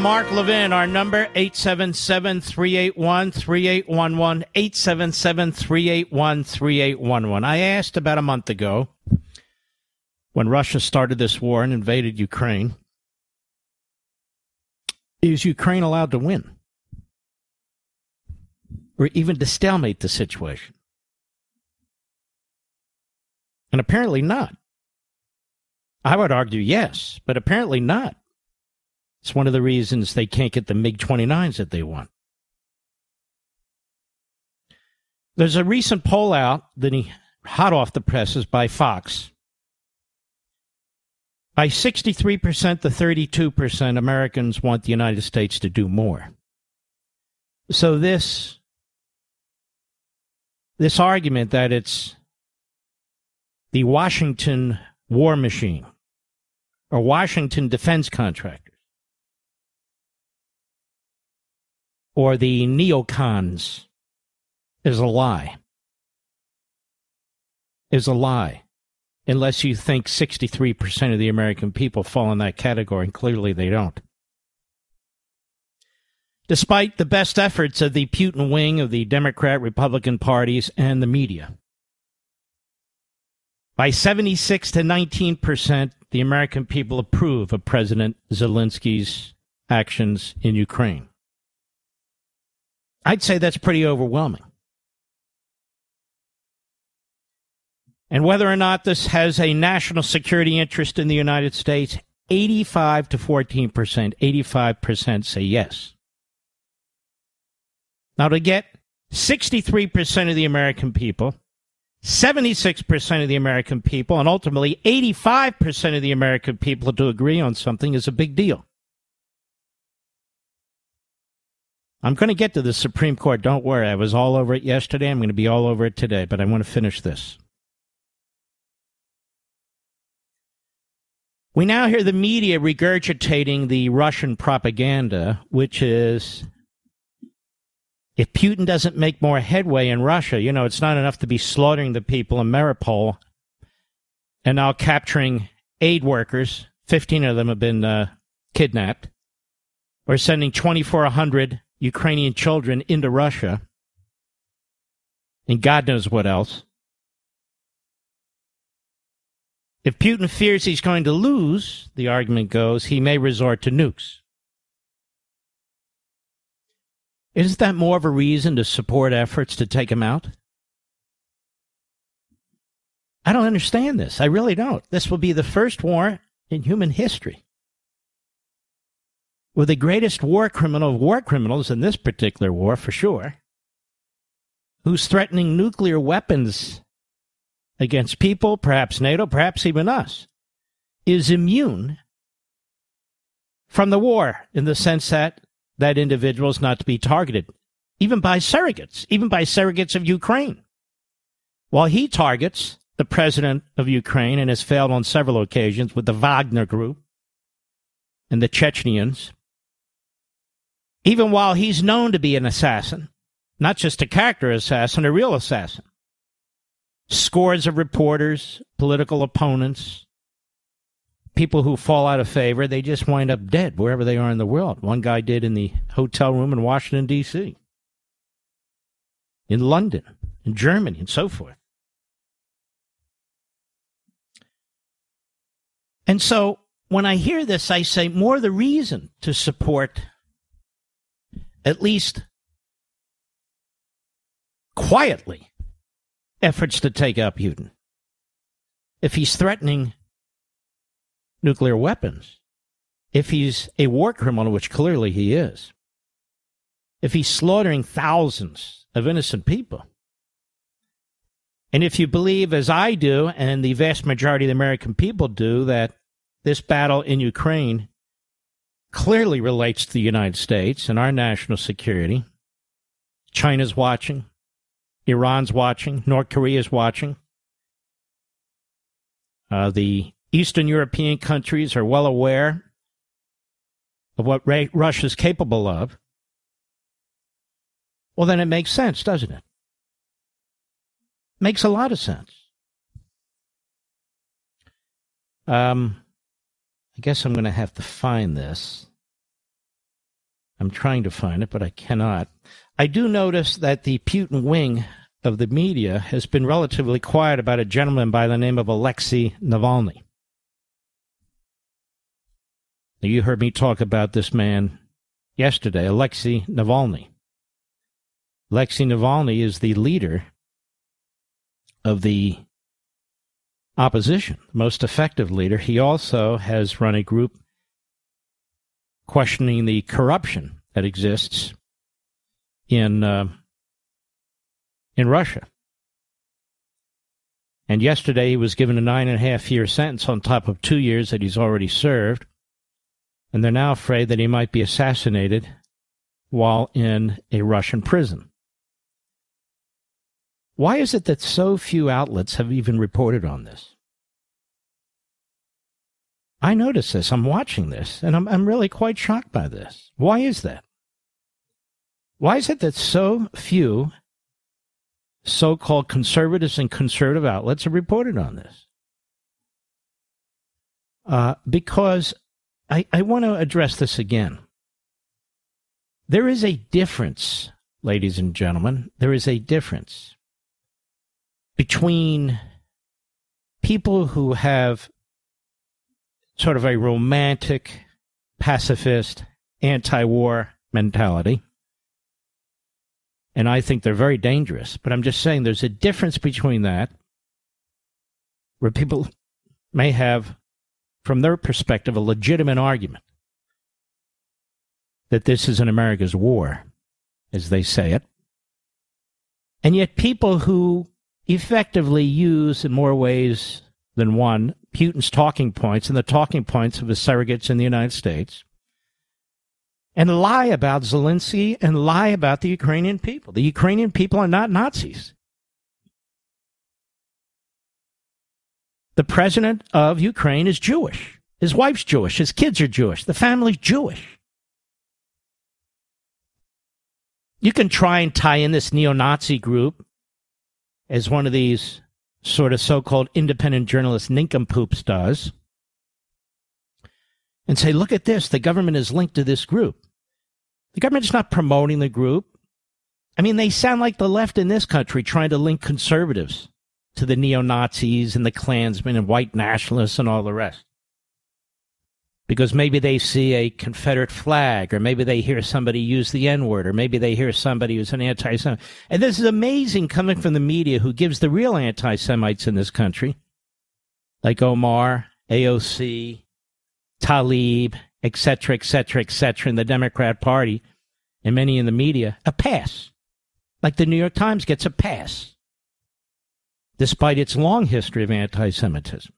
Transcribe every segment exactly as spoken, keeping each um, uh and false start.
Mark Levin, our number, eight seven seven, three eight one, three eight one one, eight seven seven, three eight one, three eight one one. I asked about a month ago, when Russia started this war and invaded Ukraine, is Ukraine allowed to win? Or even to stalemate the situation? And apparently not. I would argue yes, but apparently not. It's one of the reasons they can't get the MiG twenty-nines that they want. There's a recent poll out, that he, hot off the presses, by Fox. By sixty-three percent to thirty-two percent, Americans want the United States to do more. So this, this argument that it's the Washington war machine or Washington defense contract, or the neocons, is a lie. Is a lie. Unless you think sixty-three percent of the American people fall in that category, and clearly they don't. Despite the best efforts of the Putin wing of the Democrat-Republican parties and the media, by seventy-six to nineteen percent, the American people approve of President Zelensky's actions in Ukraine. I'd say that's pretty overwhelming. And whether or not this has a national security interest in the United States, eighty-five to fourteen percent, eighty-five percent say yes. Now, to get sixty-three percent of the American people, seventy-six percent of the American people, and ultimately eighty-five percent of the American people to agree on something is a big deal. I'm going to get to the Supreme Court. Don't worry. I was all over it yesterday. I'm going to be all over it today, but I want to finish this. We now hear the media regurgitating the Russian propaganda, which is, if Putin doesn't make more headway in Russia, you know, it's not enough to be slaughtering the people in Mariupol and now capturing aid workers. fifteen of them have been uh, kidnapped. Or sending twenty-four hundred Ukrainian children into Russia, and God knows what else. If Putin fears he's going to lose, the argument goes, he may resort to nukes. Isn't that more of a reason to support efforts to take him out? I don't understand this. I really don't. This will be the first war in human history with the greatest war criminal of war criminals in this particular war, for sure, who's threatening nuclear weapons against people, perhaps NATO, perhaps even us, is immune from the war in the sense that that individual is not to be targeted, even by surrogates, even by surrogates of Ukraine. While he targets the president of Ukraine and has failed on several occasions with the Wagner group and the Chechens, even while he's known to be an assassin, not just a character assassin, a real assassin, scores of reporters, political opponents, people who fall out of favor, they just wind up dead wherever they are in the world. One guy did in the hotel room in Washington, D C, in London, in Germany, and so forth. And so when I hear this, I say more the reason to support at least quietly efforts to take out Putin. If he's threatening nuclear weapons, if he's a war criminal, which clearly he is, if he's slaughtering thousands of innocent people, and if you believe, as I do, and the vast majority of the American people do, that this battle in Ukraine clearly relates to the United States and our national security, China's watching, Iran's watching, North Korea's watching, uh, the Eastern European countries are well aware of what ra- Russia's capable of, well, then it makes sense, doesn't it? Makes a lot of sense. Um, I guess I'm going to have to find this. I'm trying to find it, but I cannot. I do notice that the Putin wing of the media has been relatively quiet about a gentleman by the name of Alexei Navalny. You heard me talk about this man yesterday, Alexei Navalny. Alexei Navalny is the leader of the opposition, the most effective leader. He also has run a group questioning the corruption that exists in uh, in Russia. And yesterday he was given a nine and a half year sentence on top of two years that he's already served. And they're now afraid that he might be assassinated while in a Russian prison. Why is it that so few outlets have even reported on this? I notice this. I'm watching this, and I'm, I'm really quite shocked by this. Why is that? Why is it that so few so-called conservatives and conservative outlets have reported on this? Uh, because... I, I want to address this again. There is a difference, ladies and gentlemen, there is a difference between people who have sort of a romantic, pacifist, anti-war mentality, and I think they're very dangerous, but I'm just saying there's a difference between that, where people may have, from their perspective, a legitimate argument that this is an America's war, as they say it. And yet people who effectively use, in more ways than one, Putin's talking points and the talking points of his surrogates in the United States, and lie about Zelensky and lie about the Ukrainian people. The Ukrainian people are not Nazis. The president of Ukraine is Jewish. His wife's Jewish. His kids are Jewish. The family's Jewish. You can try and tie in this neo-Nazi group as one of these sort of so-called independent journalist nincompoops does and say, look at this. The government is linked to this group. The government is not promoting the group. I mean, they sound like the left in this country trying to link conservatives to the neo-Nazis and the Klansmen and white nationalists and all the rest. Because maybe they see a Confederate flag, or maybe they hear somebody use the N-word, or maybe they hear somebody who's an anti-Semite. And this is amazing coming from the media who gives the real anti-Semites in this country, like Omar, A O C, Talib, et cetera, et cetera, et cetera, in the Democrat Party, and many in the media, a pass. Like the New York Times gets a pass. despite its long history of anti-Semitism.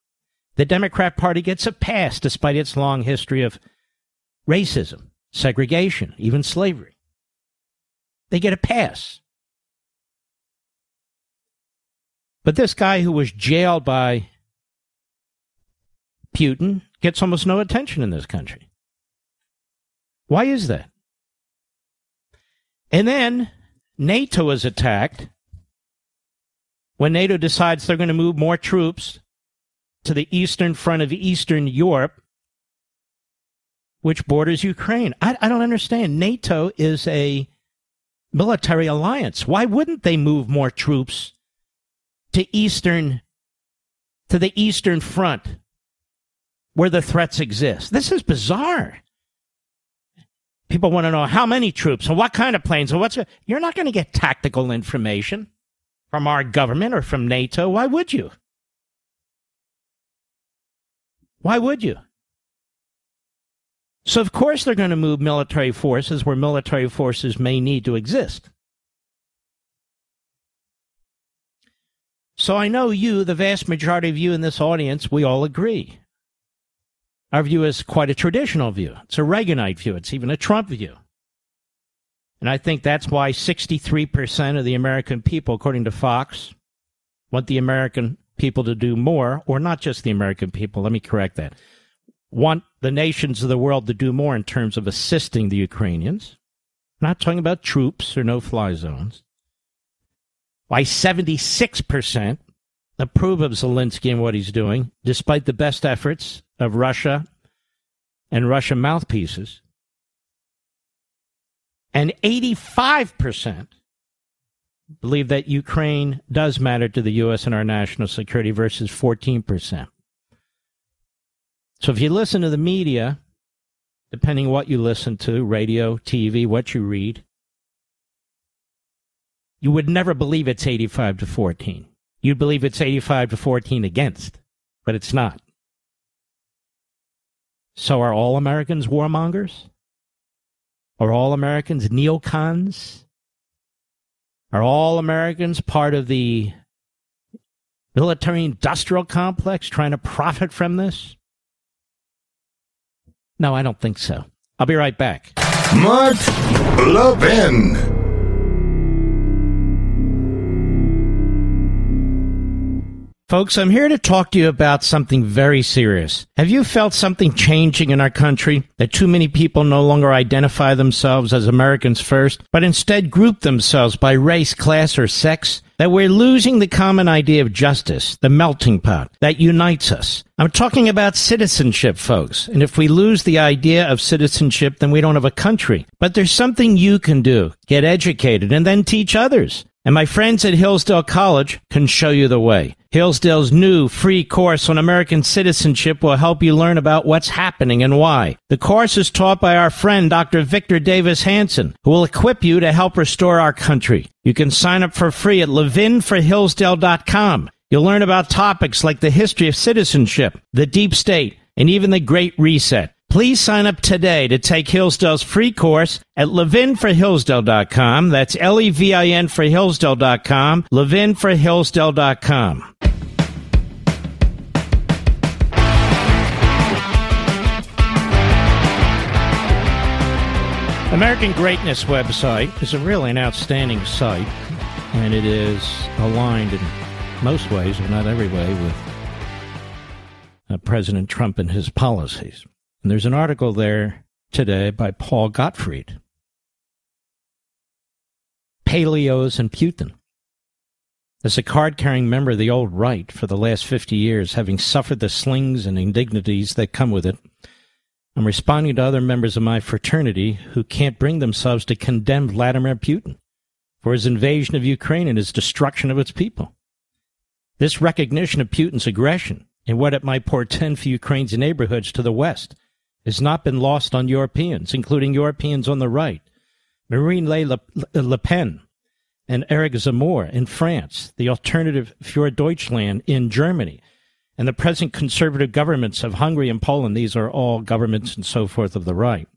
The Democrat Party gets a pass despite its long history of racism, segregation, even slavery. They get a pass. But this guy who was jailed by Putin gets almost no attention in this country. Why is that? And then NATO is attacked when NATO decides they're going to move more troops to the eastern front of Eastern Europe, which borders Ukraine. I, I don't understand. NATO is a military alliance. Why wouldn't they move more troops to eastern, to the eastern front where the threats exist? This is bizarre. People want to know how many troops and what kind of planes and what's. You're not going to get tactical information from our government or from NATO. Why would you? Why would you? So, of course, they're going to move military forces where military forces may need to exist. So I know you, the vast majority of you in this audience, we all agree. Our view is quite a traditional view. It's a Reaganite view. It's even a Trump view. And I think that's why sixty-three percent of the American people, according to Fox, want the American people to do more, or not just the American people, let me correct that, want the nations of the world to do more in terms of assisting the Ukrainians. I'm not talking about troops or no-fly zones. Why seventy-six percent approve of Zelensky and what he's doing, despite the best efforts of Russia and Russia mouthpieces. And eighty-five percent believe that Ukraine does matter to the U S and our national security versus fourteen percent. So if you listen to the media, depending what you listen to, radio, T V, what you read, you would never believe it's eighty-five to fourteen. You'd believe it's eighty-five to fourteen against, but it's not. So are all Americans warmongers? Are all Americans neocons? Are all Americans part of the military-industrial complex trying to profit from this? No, I don't think so. I'll be right back. Mark Levin. Folks, I'm here to talk to you about something very serious. Have you felt something changing in our country? That too many people no longer identify themselves as Americans first, but instead group themselves by race, class, or sex? That we're losing the common idea of justice, the melting pot that unites us? I'm talking about citizenship, folks. And if we lose the idea of citizenship, then we don't have a country. But there's something you can do. Get educated and then teach others. And my friends at Hillsdale College can show you the way. Hillsdale's new free course on American citizenship will help you learn about what's happening and why. The course is taught by our friend, Doctor Victor Davis Hanson, who will equip you to help restore our country. You can sign up for free at levin for hillsdale dot com. You'll learn about topics like the history of citizenship, the deep state, and even the Great Reset. Please sign up today to take Hillsdale's free course at levin for hillsdale dot com. That's L E V I N for Hillsdale dot com, levin for hillsdale dot com. American Greatness website is a really an outstanding site, and it is aligned in most ways, if not every way, with uh, President Trump and his policies. And there's an article there today by Paul Gottfried. Paleos and Putin. As a card-carrying member of the old right for the last fifty years, having suffered the slings and indignities that come with it, I'm responding to other members of my fraternity who can't bring themselves to condemn Vladimir Putin for his invasion of Ukraine and his destruction of its people. This recognition of Putin's aggression and what it might portend for Ukraine's neighborhoods to the west has not been lost on Europeans, including Europeans on the right. Marine Le, Le, Le Pen and Eric Zemmour in France, the alternative Für Deutschland in Germany, and the present conservative governments of Hungary and Poland, these are all governments and so forth of the right,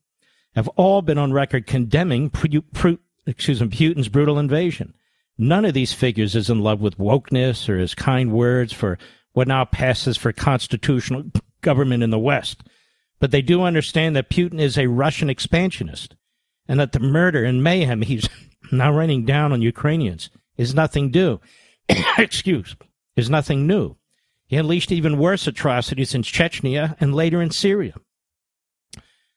have all been on record condemning Putin's brutal invasion. None of these figures is in love with wokeness or his kind words for what now passes for constitutional government in the West. But they do understand that Putin is a Russian expansionist and that the murder and mayhem he's now raining down on Ukrainians is nothing new. Excuse me, is nothing new. He unleashed even worse atrocities in Chechnya and later in Syria.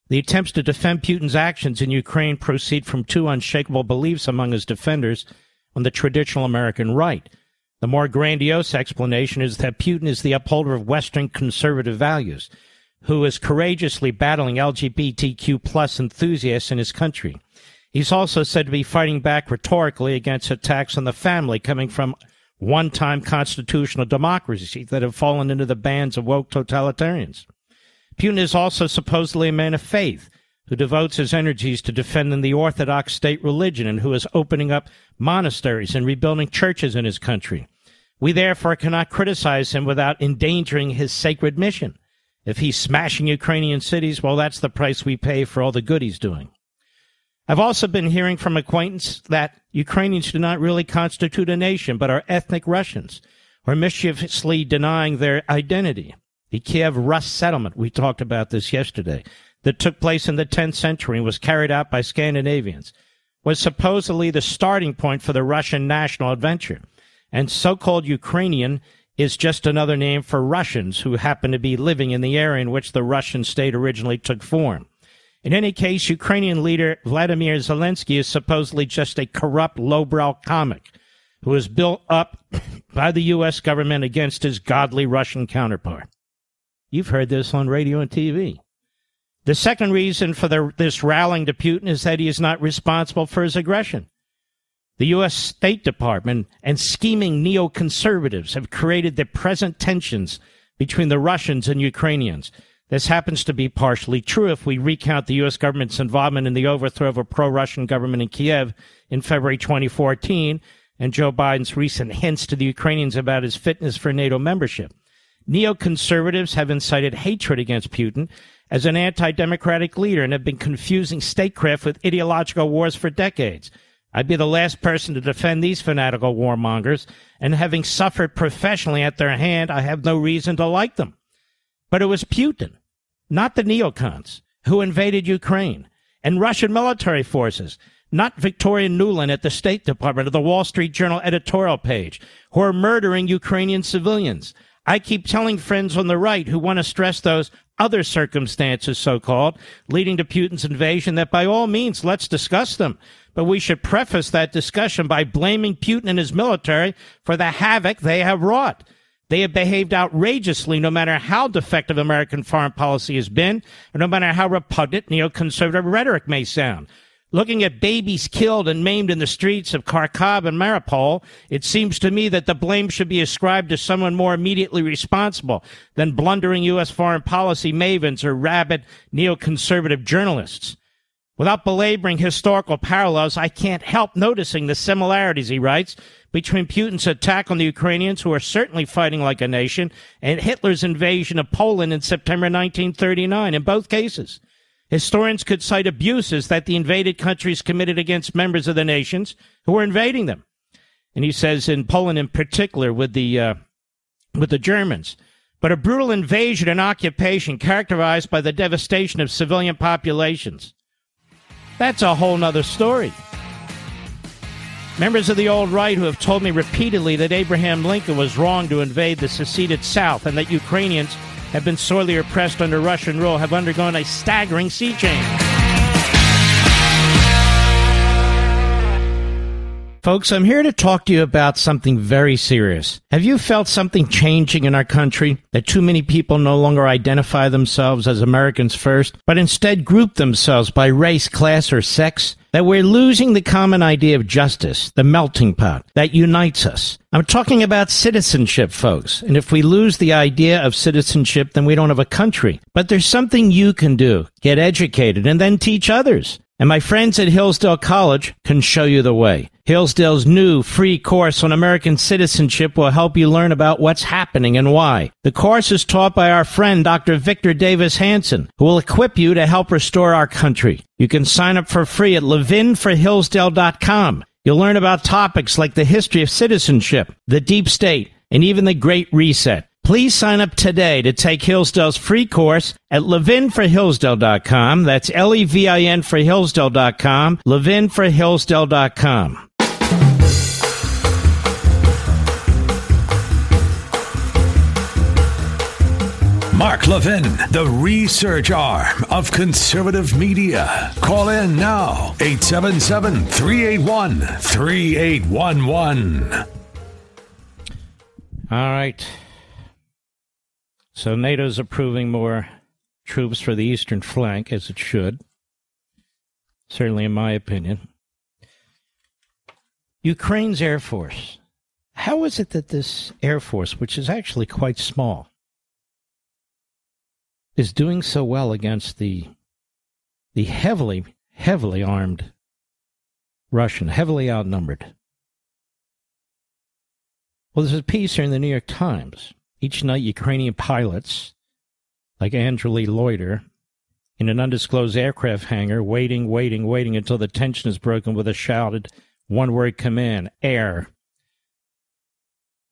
The attempts to defend Putin's actions in Ukraine proceed from two unshakable beliefs among his defenders on the traditional American right. The more grandiose explanation is that Putin is the upholder of Western conservative values, who is courageously battling L G B T Q plus enthusiasts in his country. He's also said to be fighting back rhetorically against attacks on the family coming from one-time constitutional democracies that have fallen into the bands of woke totalitarians. Putin is also supposedly a man of faith who devotes his energies to defending the Orthodox state religion and who is opening up monasteries and rebuilding churches in his country. We therefore cannot criticize him without endangering his sacred mission. If he's smashing Ukrainian cities, well, that's the price we pay for all the good he's doing. I've also been hearing from acquaintances that Ukrainians do not really constitute a nation, but are ethnic Russians, or mischievously denying their identity. The Kiev Rus settlement, we talked about this yesterday, that took place in the tenth century and was carried out by Scandinavians, was supposedly the starting point for the Russian national adventure. And so-called Ukrainian is just another name for Russians who happen to be living in the area in which the Russian state originally took form. In any case, Ukrainian leader Vladimir Zelensky is supposedly just a corrupt, lowbrow comic who is built up by the U S government against his godly Russian counterpart. You've heard this on radio and T V. The second reason for the, this rallying to Putin is that he is not responsible for his aggression. The U S. State Department and scheming neoconservatives have created the present tensions between the Russians and Ukrainians. This happens to be partially true if we recount the U S government's involvement in the overthrow of a pro-Russian government in Kiev in February twenty fourteen and Joe Biden's recent hints to the Ukrainians about his fitness for NATO membership. Neoconservatives have incited hatred against Putin as an anti-democratic leader and have been confusing statecraft with ideological wars for decades. I'd be the last person to defend these fanatical warmongers, and having suffered professionally at their hand, I have no reason to like them. But it was Putin, not the neocons, who invaded Ukraine, and Russian military forces, not Victoria Nuland at the State Department or the Wall Street Journal editorial page, who are murdering Ukrainian civilians. I keep telling friends on the right who want to stress those other circumstances, so-called, leading to Putin's invasion, that by all means, let's discuss them. But we should preface that discussion by blaming Putin and his military for the havoc they have wrought. They have behaved outrageously no matter how defective American foreign policy has been, and no matter how repugnant neoconservative rhetoric may sound. Looking at babies killed and maimed in the streets of Kharkiv and Mariupol, it seems to me that the blame should be ascribed to someone more immediately responsible than blundering U S foreign policy mavens or rabid neoconservative journalists. Without belaboring historical parallels, I can't help noticing the similarities, he writes, between Putin's attack on the Ukrainians, who are certainly fighting like a nation, and Hitler's invasion of Poland in September nineteen thirty-nine, in both cases. Historians could cite abuses that the invaded countries committed against members of the nations who were invading them. And he says in Poland in particular with the uh, with the Germans. But a brutal invasion and occupation characterized by the devastation of civilian populations. That's a whole nother story. Members of the old right who have told me repeatedly that Abraham Lincoln was wrong to invade the seceded South and that Ukrainians have been sorely oppressed under Russian rule, have undergone a staggering sea change. Folks, I'm here to talk to you about something very serious. Have you felt something changing in our country? That too many people no longer identify themselves as Americans first, but instead group themselves by race, class, or sex? That we're losing the common idea of justice, the melting pot that unites us. I'm talking about citizenship, folks. And if we lose the idea of citizenship, then we don't have a country. But there's something you can do. Get educated and then teach others. And my friends at Hillsdale College can show you the way. Hillsdale's new free course on American citizenship will help you learn about what's happening and why. The course is taught by our friend, Doctor Victor Davis Hanson, who will equip you to help restore our country. You can sign up for free at levin for hillsdale dot com. You'll learn about topics like the history of citizenship, the deep state, and even the Great Reset. Please sign up today to take Hillsdale's free course at levin for hillsdale dot com. That's L E V I N for hillsdale dot com, levin for hillsdale dot com. Mark Levin, the research arm of conservative media. Call in now, eight seven seven, three eight one, three eight one one. All right. So NATO's approving more troops for the eastern flank, as it should. Certainly, in my opinion. Ukraine's Air Force. How is it that this Air Force, which is actually quite small, is doing so well against the the heavily, heavily armed Russian, heavily outnumbered? Well, there's a piece here in the New York Times. Each night, Ukrainian pilots, like Andriy, loiter in an undisclosed aircraft hangar, waiting, waiting, waiting until the tension is broken with a shouted one-word command, air.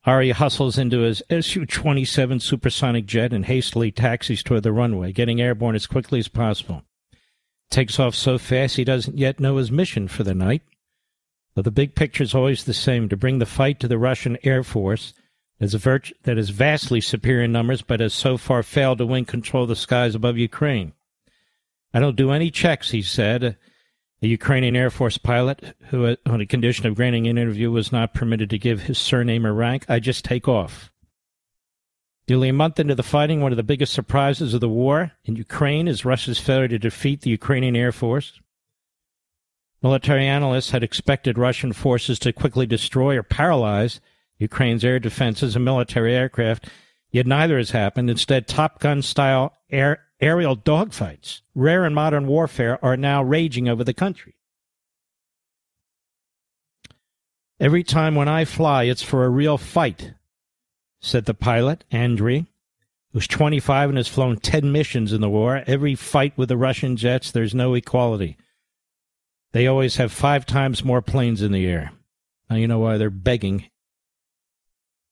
Ari hustles into his S U twenty-seven supersonic jet and hastily taxis toward the runway, getting airborne as quickly as possible. Takes off so fast he doesn't yet know his mission for the night. But the big picture is always the same, to bring the fight to the Russian Air Force that is vastly superior in numbers but has so far failed to win control of the skies above Ukraine. I don't do any checks, he said. The Ukrainian Air Force pilot, who, on the condition of granting an interview, was not permitted to give his surname or rank. I just take off. Nearly a month into the fighting, one of the biggest surprises of the war in Ukraine is Russia's failure to defeat the Ukrainian Air Force. Military analysts had expected Russian forces to quickly destroy or paralyze Ukraine's air defenses and military aircraft, yet neither has happened. Instead, Top Gun-style air aerial dogfights, rare in modern warfare, are now raging over the country. Every time when I fly, it's for a real fight, said the pilot, Andriy, who's twenty-five and has flown ten missions in the war. Every fight with the Russian jets, there's no equality. They always have five times more planes in the air. Now you know why they're begging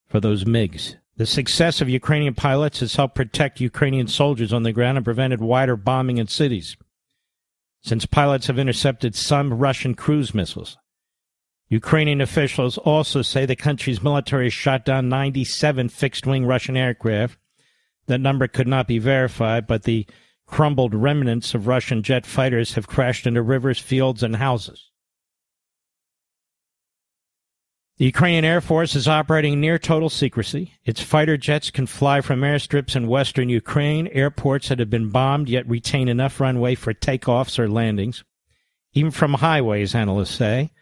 for those MiGs. The success of Ukrainian pilots has helped protect Ukrainian soldiers on the ground and prevented wider bombing in cities, since pilots have intercepted some Russian cruise missiles. Ukrainian officials also say the country's military shot down ninety-seven fixed-wing Russian aircraft. That number could not be verified, but the crumbled remnants of Russian jet fighters have crashed into rivers, fields, and houses. The Ukrainian Air Force is operating near total secrecy. Its fighter jets can fly from airstrips in western Ukraine, airports that have been bombed yet retain enough runway for takeoffs or landings. Even from highways, analysts say.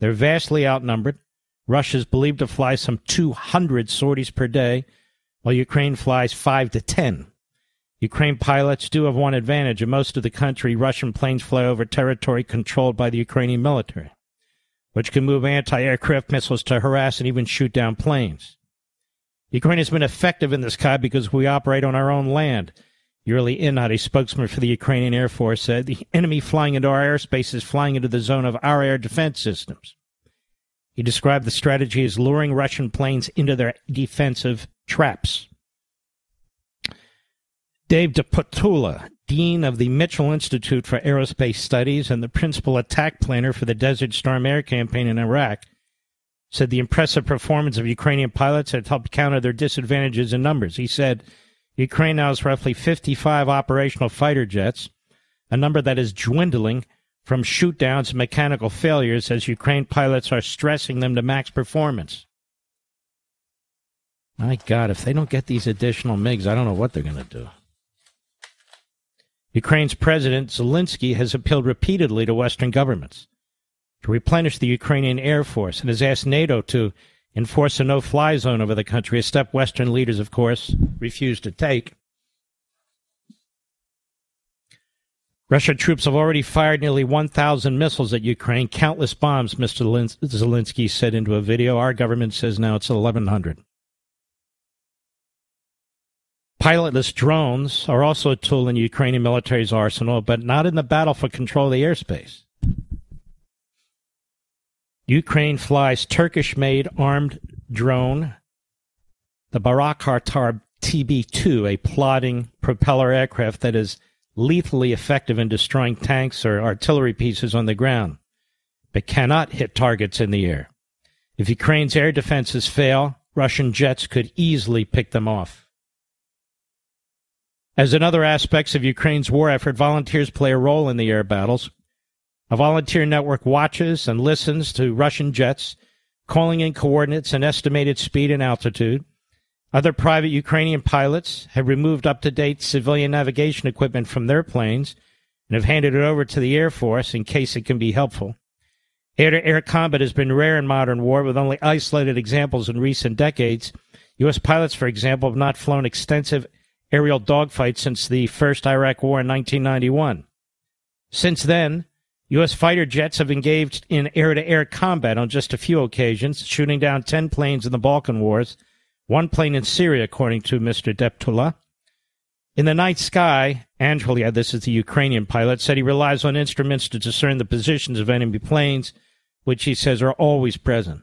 They're vastly outnumbered. Russia's believed to fly some two hundred sorties per day, while Ukraine flies five to ten. Ukraine pilots do have one advantage. In most of the country, Russian planes fly over territory controlled by the Ukrainian military, which can move anti-aircraft missiles to harass and even shoot down planes. Ukraine has been effective in the sky because we operate on our own land. Yuri Inat, a spokesman for the Ukrainian Air Force, said the enemy flying into our airspace is flying into the zone of our air defense systems. He described the strategy as luring Russian planes into their defensive traps. Dave DePatula, dean of the Mitchell Institute for Aerospace Studies and the principal attack planner for the Desert Storm Air Campaign in Iraq, said the impressive performance of Ukrainian pilots had helped counter their disadvantages in numbers. He said Ukraine now has roughly fifty-five operational fighter jets, a number that is dwindling from shoot-downs and mechanical failures as Ukraine pilots are stressing them to max performance. My God, if they don't get these additional MiGs, I don't know what they're going to do. Ukraine's President Zelensky has appealed repeatedly to Western governments to replenish the Ukrainian Air Force and has asked NATO to enforce a no-fly zone over the country, a step Western leaders, of course, refuse to take. Russian troops have already fired nearly one thousand missiles at Ukraine, countless bombs, Mister Zelensky said into a video. Our government says now it's eleven hundred. Pilotless drones are also a tool in the Ukrainian military's arsenal, but not in the battle for control of the airspace. Ukraine flies Turkish-made armed drone, the Barak Hartar T B two, a plodding propeller aircraft that is lethally effective in destroying tanks or artillery pieces on the ground, but cannot hit targets in the air. If Ukraine's air defenses fail, Russian jets could easily pick them off. As in other aspects of Ukraine's war effort, volunteers play a role in the air battles. A volunteer network watches and listens to Russian jets, calling in coordinates and estimated speed and altitude. Other private Ukrainian pilots have removed up-to-date civilian navigation equipment from their planes and have handed it over to the Air Force in case it can be helpful. Air-to-air combat has been rare in modern war, with only isolated examples in recent decades. U S pilots, for example, have not flown extensive aerial dogfights since the first Iraq war in nineteen ninety-one. Since then, U S fighter jets have engaged in air-to-air combat on just a few occasions, shooting down ten planes in the Balkan Wars, one plane in Syria, according to Mister Deptula. In the night sky, Andriy, this is the Ukrainian pilot, said he relies on instruments to discern the positions of enemy planes, which he says are always present.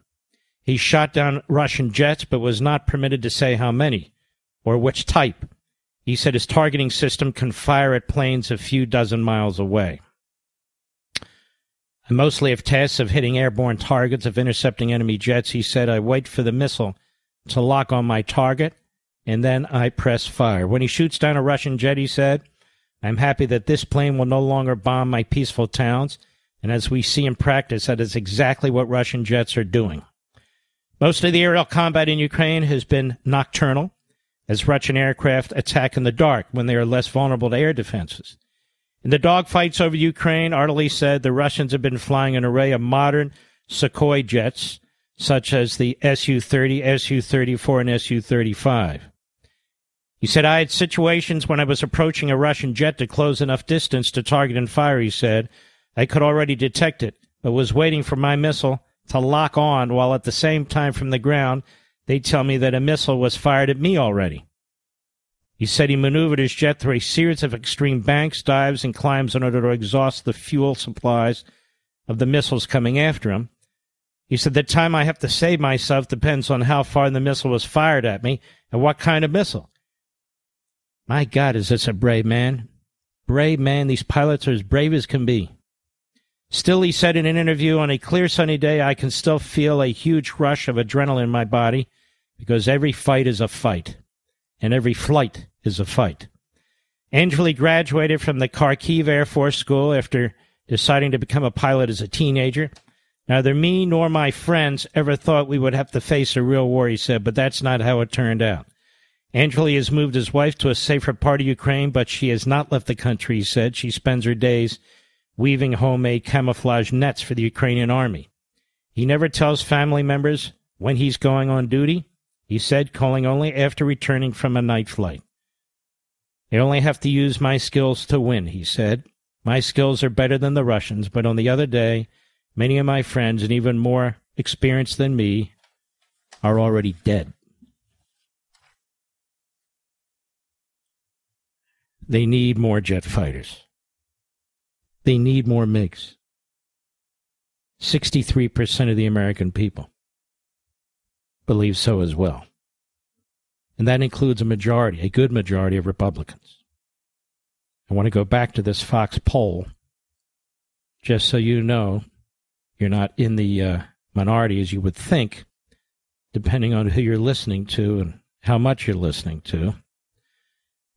He shot down Russian jets, but was not permitted to say how many or which type. He said his targeting system can fire at planes a few dozen miles away. I mostly have tasks of hitting airborne targets, of intercepting enemy jets. He said, I wait for the missile to lock on my target, and then I press fire. When he shoots down a Russian jet, he said, I'm happy that this plane will no longer bomb my peaceful towns, and as we see in practice, that is exactly what Russian jets are doing. Most of the aerial combat in Ukraine has been nocturnal, as Russian aircraft attack in the dark when they are less vulnerable to air defenses. In the dogfights over Ukraine, Article three said the Russians have been flying an array of modern Sukhoi jets, such as the S U thirty, S U thirty-four, and S U thirty-five. He said, I had situations when I was approaching a Russian jet to close enough distance to target and fire, he said. I could already detect it, but was waiting for my missile to lock on, while at the same time from the ground, they tell me that a missile was fired at me already. He said he maneuvered his jet through a series of extreme banks, dives, and climbs in order to exhaust the fuel supplies of the missiles coming after him. He said, the time I have to save myself depends on how far the missile was fired at me and what kind of missile. My God, is this a brave man? Brave man, these pilots are as brave as can be. Still, he said in an interview, on a clear sunny day, I can still feel a huge rush of adrenaline in my body because every fight is a fight, and every flight is a fight. Andriy graduated from the Kharkiv Air Force School after deciding to become a pilot as a teenager. Neither me nor my friends ever thought we would have to face a real war, he said, but that's not how it turned out. Andriy has moved his wife to a safer part of Ukraine, but she has not left the country, he said. She spends her days weaving homemade camouflage nets for the Ukrainian army. He never tells family members when he's going on duty, he said, calling only after returning from a night flight. They only have to use my skills to win, he said. My skills are better than the Russians, but on the other day, many of my friends, and even more experienced than me, are already dead. They need more jet fighters. They need more MiGs. sixty-three percent of the American people believe so as well. And that includes a majority, a good majority of Republicans. I want to go back to this Fox poll, just so you know. You're not in the uh, minority, as you would think, depending on who you're listening to and how much you're listening to.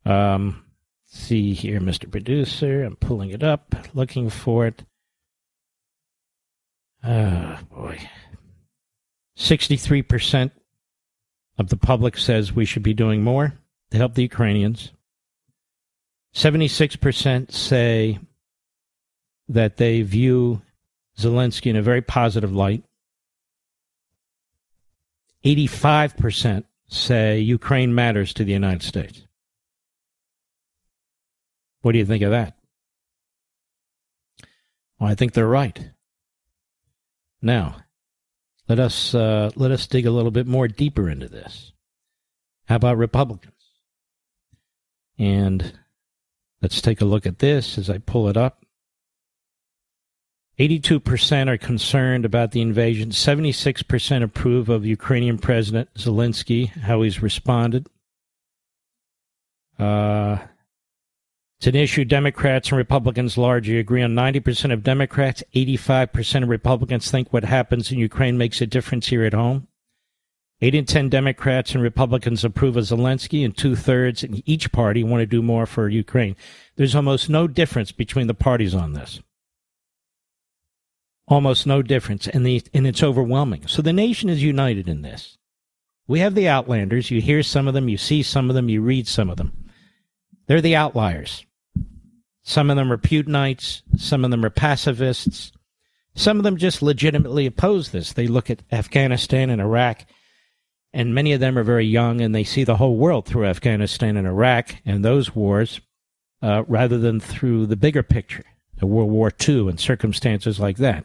Um, see here, Mister Producer. I'm pulling it up, looking for it. Oh, boy. sixty-three percent of the public says we should be doing more to help the Ukrainians. seventy-six percent say that they view Zelensky in a very positive light. eighty-five percent say Ukraine matters to the United States. What do you think of that? Well, I think they're right. Now, let us uh, let us dig a little bit more deeper into this. How about Republicans? And let's take a look at this as I pull it up. eighty-two percent are concerned about the invasion. seventy-six percent approve of Ukrainian President Zelensky, how he's responded. Uh, it's an issue Democrats and Republicans largely agree on. ninety percent of Democrats, eighty-five percent of Republicans think what happens in Ukraine makes a difference here at home. eight in ten Democrats and Republicans approve of Zelensky, and two-thirds in each party want to do more for Ukraine. There's almost no difference between the parties on this. Almost no difference, and, the, and it's overwhelming. So the nation is united in this. We have the outlanders. You hear some of them, you see some of them, you read some of them. They're the outliers. Some of them are Putinites. Some of them are pacifists. Some of them just legitimately oppose this. They look at Afghanistan and Iraq, and many of them are very young, and they see the whole world through Afghanistan and Iraq and those wars uh, rather than through the bigger picture, the World War Two and circumstances like that.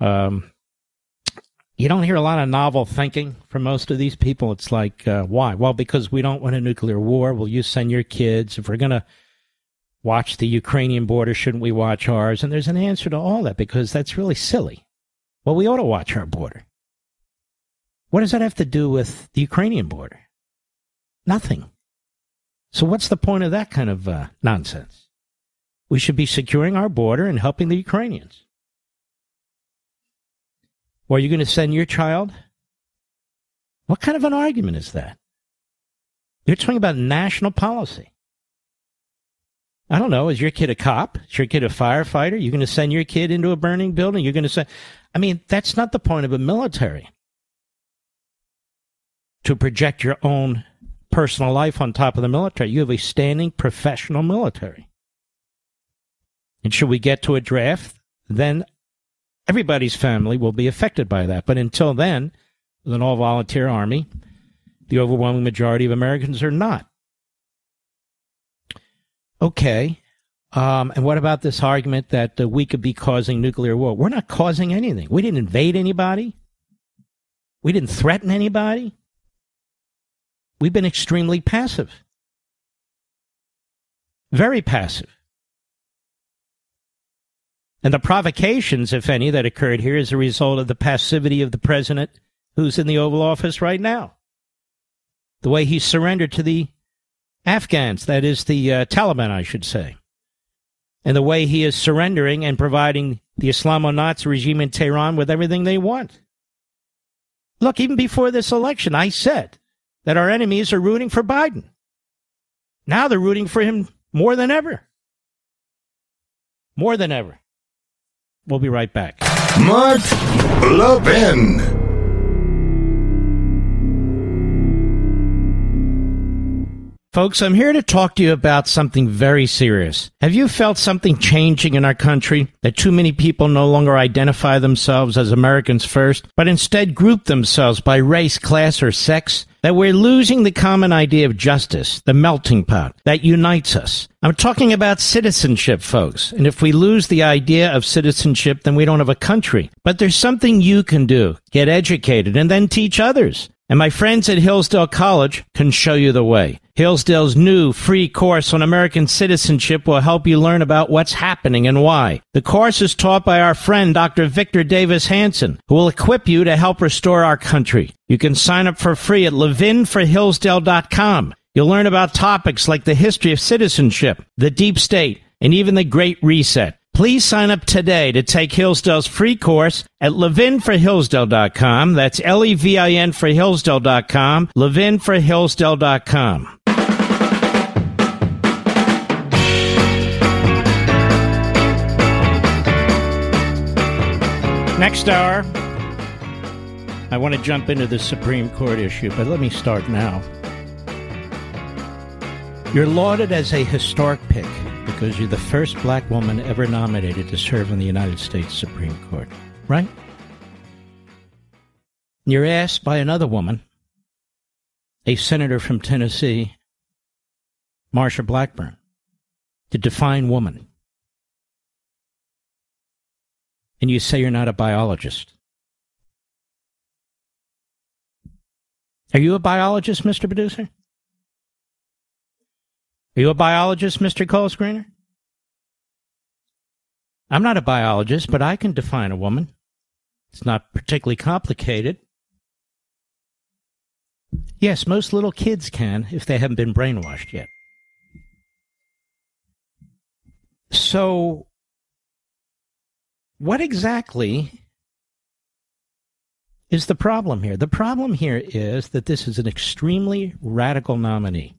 Um, you don't hear a lot of novel thinking from most of these people. It's like, uh, why? Well, because we don't want a nuclear war. Will you send your kids? If we're going to watch the Ukrainian border, shouldn't we watch ours? And there's an answer to all that, because that's really silly. Well, we ought to watch our border. What does that have to do with the Ukrainian border? Nothing. So what's the point of that kind of uh, nonsense? We should be securing our border and helping the Ukrainians. Or are you going to send your child? What kind of an argument is that? You're talking about national policy. I don't know. Is your kid a cop? Is your kid a firefighter? You're going to send your kid into a burning building? You're going to send... I mean, that's not the point of a military. To project your own personal life on top of the military. You have a standing professional military. And should we get to a draft, then everybody's family will be affected by that. But until then, with an all-volunteer army, the overwhelming majority of Americans are not. Okay, um, and what about this argument that uh, we could be causing nuclear war? We're not causing anything. We didn't invade anybody. We didn't threaten anybody. We've been extremely passive. Very passive. And the provocations, if any, that occurred here is a result of the passivity of the president who's in the Oval Office right now. The way he surrendered to the Afghans, that is the uh, Taliban, I should say. And the way he is surrendering and providing the Islamo-Nazi regime in Tehran with everything they want. Look, even before this election, I said that our enemies are rooting for Biden. Now they're rooting for him more than ever. More than ever. We'll be right back. Mark Levin. Folks, I'm here to talk to you about something very serious. Have you felt something changing in our country? That too many people no longer identify themselves as Americans first, but instead group themselves by race, class, or sex? That we're losing the common idea of justice, the melting pot that unites us. I'm talking about citizenship, folks. And if we lose the idea of citizenship, then we don't have a country. But there's something you can do. Get educated and then teach others. And my friends at Hillsdale College can show you the way. Hillsdale's new free course on American citizenship will help you learn about what's happening and why. The course is taught by our friend, Doctor Victor Davis Hanson, who will equip you to help restore our country. You can sign up for free at levin for hillsdale dot com. You'll learn about topics like the history of citizenship, the deep state, and even the Great Reset. Please sign up today to take Hillsdale's free course at levin for hillsdale dot com. That's L E V I N for Hillsdale dot com, levin for hillsdale dot com. Next hour, I want to jump into the Supreme Court issue, but let me start now. You're lauded as a historic pick because you're the first black woman ever nominated to serve on the United States Supreme Court, right? You're asked by another woman, a senator from Tennessee, Marsha Blackburn, to define woman. And you say you're not a biologist. Are you a biologist, Mister Producer? Are you a biologist, Mister Call Screener? I'm not a biologist, but I can define a woman. It's not particularly complicated. Yes, most little kids can if they haven't been brainwashed yet. So, what exactly is the problem here? The problem here is that this is an extremely radical nominee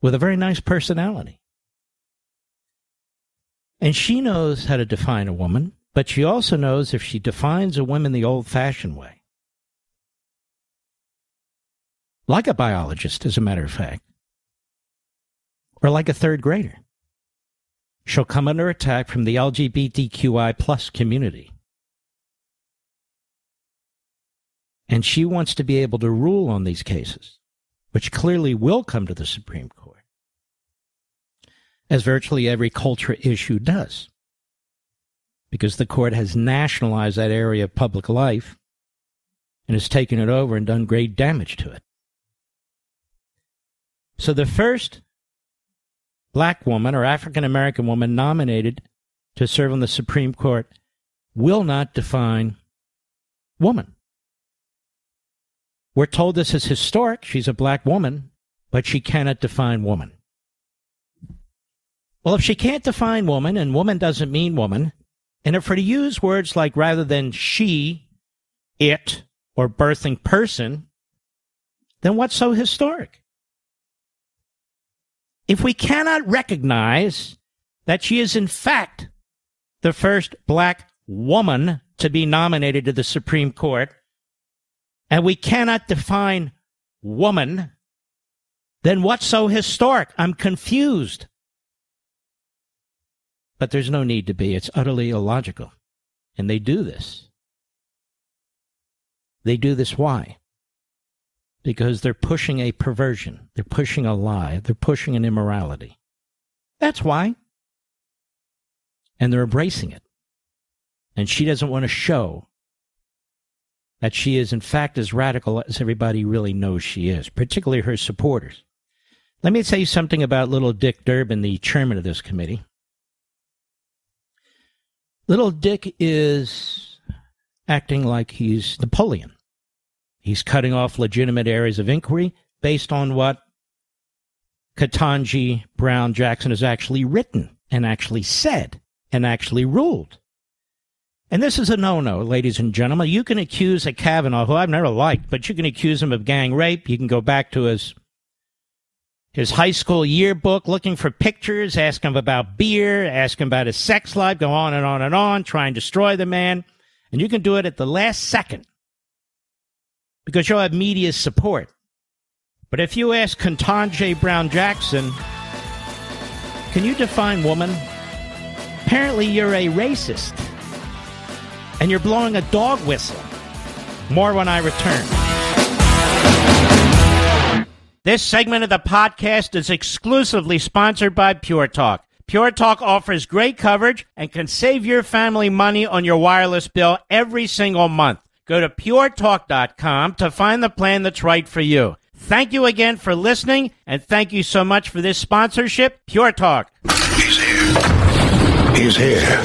with a very nice personality. And she knows how to define a woman, but she also knows if she defines a woman the old-fashioned way, like a biologist, as a matter of fact, or like a third grader, she'll come under attack from the L G B T Q I plus community. And she wants to be able to rule on these cases, which clearly will come to the Supreme Court, as virtually every culture issue does, because the court has nationalized that area of public life and has taken it over and done great damage to it. So the first black woman or African-American woman nominated to serve on the Supreme Court will not define woman. We're told this is historic. She's a black woman, but she cannot define woman. Well, if she can't define woman, and woman doesn't mean woman, and if we're to use words like rather than she, it, or birthing person, then what's so historic? If we cannot recognize that she is in fact the first black woman to be nominated to the Supreme Court, and we cannot define woman, then what's so historic? I'm confused. But there's no need to be. It's utterly illogical. And they do this. They do this why? Because they're pushing a perversion. They're pushing a lie. They're pushing an immorality. That's why. And they're embracing it. And she doesn't want to show that she is, in fact, as radical as everybody really knows she is, particularly her supporters. Let me tell you something about little Dick Durbin, the chairman of this committee. Little Dick is acting like he's Napoleon. He's cutting off legitimate areas of inquiry based on what Ketanji Brown Jackson has actually written and actually said and actually ruled. And this is a no-no, ladies and gentlemen. You can accuse a Kavanaugh, who I've never liked, but you can accuse him of gang rape. You can go back to his his high school yearbook, looking for pictures, ask him about beer, ask him about his sex life, go on and on and on, try and destroy the man. And you can do it at the last second, because you'll have media support. But if you ask Ketanji Brown Jackson, can you define woman? Apparently you're a racist. And you're blowing a dog whistle. More when I return. This segment of the podcast is exclusively sponsored by Pure Talk. Pure Talk offers great coverage and can save your family money on your wireless bill every single month. Go to pure talk dot com to find the plan that's right for you. Thank you again for listening, and thank you so much for this sponsorship, Pure Talk. He's here. He's here.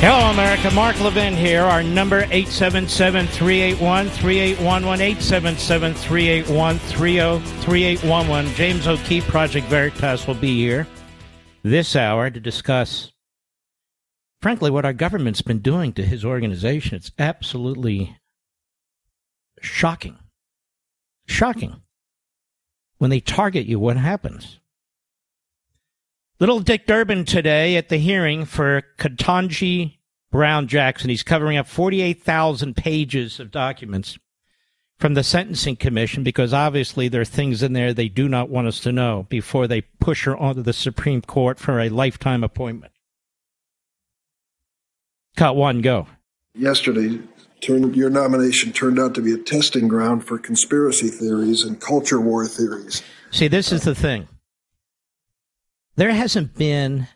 Hello, America. Mark Levin here. Our number, eight seven seven, three eight one, three eight one one, eight seven seven, three eight one, three zero three eight one one. James O'Keefe, Project Veritas, will be here this hour to discuss, frankly, what our government's been doing to his organization. It's absolutely shocking. Shocking. When they target you, what happens? Little Dick Durbin today at the hearing for Ketanji Brown Jackson. He's covering up forty-eight thousand pages of documents from the Sentencing Commission, because obviously there are things in there they do not want us to know before they push her onto the Supreme Court for a lifetime appointment. Cut one, go. Yesterday, turned, your nomination turned out to be a testing ground for conspiracy theories and culture war theories. See, this is the thing. There hasn't been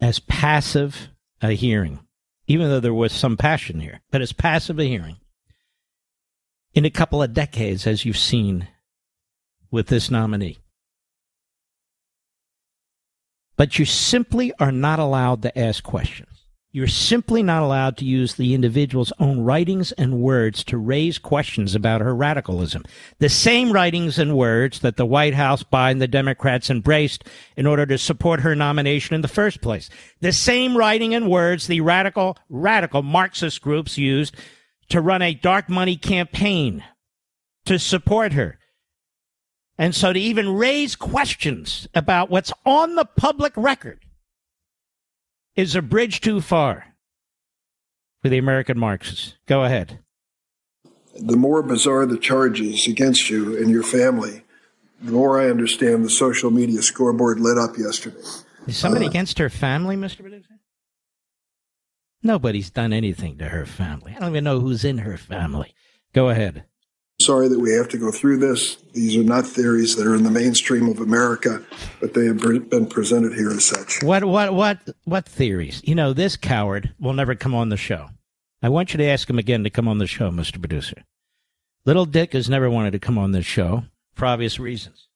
as passive a hearing, even though there was some passion here, but as passive a hearing in a couple of decades as you've seen with this nominee. But you simply are not allowed to ask questions. You're simply not allowed to use the individual's own writings and words to raise questions about her radicalism. The same writings and words that the White House, Biden, the Democrats embraced in order to support her nomination in the first place. The same writing and words the radical, radical Marxist groups used to run a dark money campaign to support her. And so to even raise questions about what's on the public record is a bridge too far for the American Marxists. Go ahead. The more bizarre the charges against you and your family, the more I understand the social media scoreboard lit up yesterday. Is somebody uh, against her family, Mister Benson? Nobody's done anything to her family. I don't even know who's in her family. Go ahead. Sorry that we have to go through this. These are not theories that are in the mainstream of America, but they have been presented here as such. What, what, what, what theories? You know, this coward will never come on the show. I want you to ask him again to come on the show, Mister Producer. Little Dick has never wanted to come on this show for obvious reasons.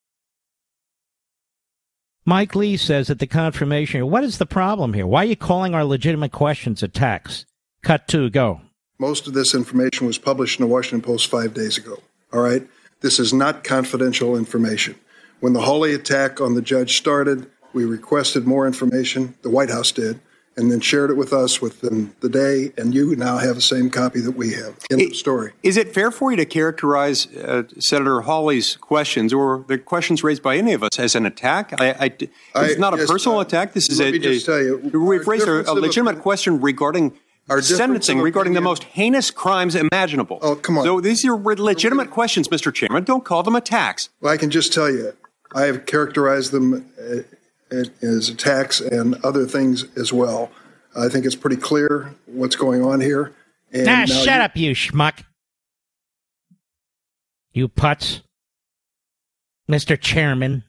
Mike Lee says at the confirmation, what is the problem here? Why are you calling our legitimate questions attacks? Cut two, go. Most of this information was published in the Washington Post five days ago, all right? This is not confidential information. When the Hawley attack on the judge started, we requested more information, the White House did, and then shared it with us within the day, and you now have the same copy that we have. End of story. Is it fair for you to characterize uh, Senator Hawley's questions, or the questions raised by any of us, as an attack? I, I, it's I, not a yes, personal uh, attack. This is a, a, you, we've raised a, a legitimate a, question regarding... Our sentencing regarding the most heinous crimes imaginable. Oh, come on. So these are legitimate questions, Mister Chairman. Don't call them attacks. Well, I can just tell you, I have characterized them as attacks and other things as well. I think it's pretty clear what's going on here. And nah, shut you- up, you schmuck. You putz. Mister Chairman.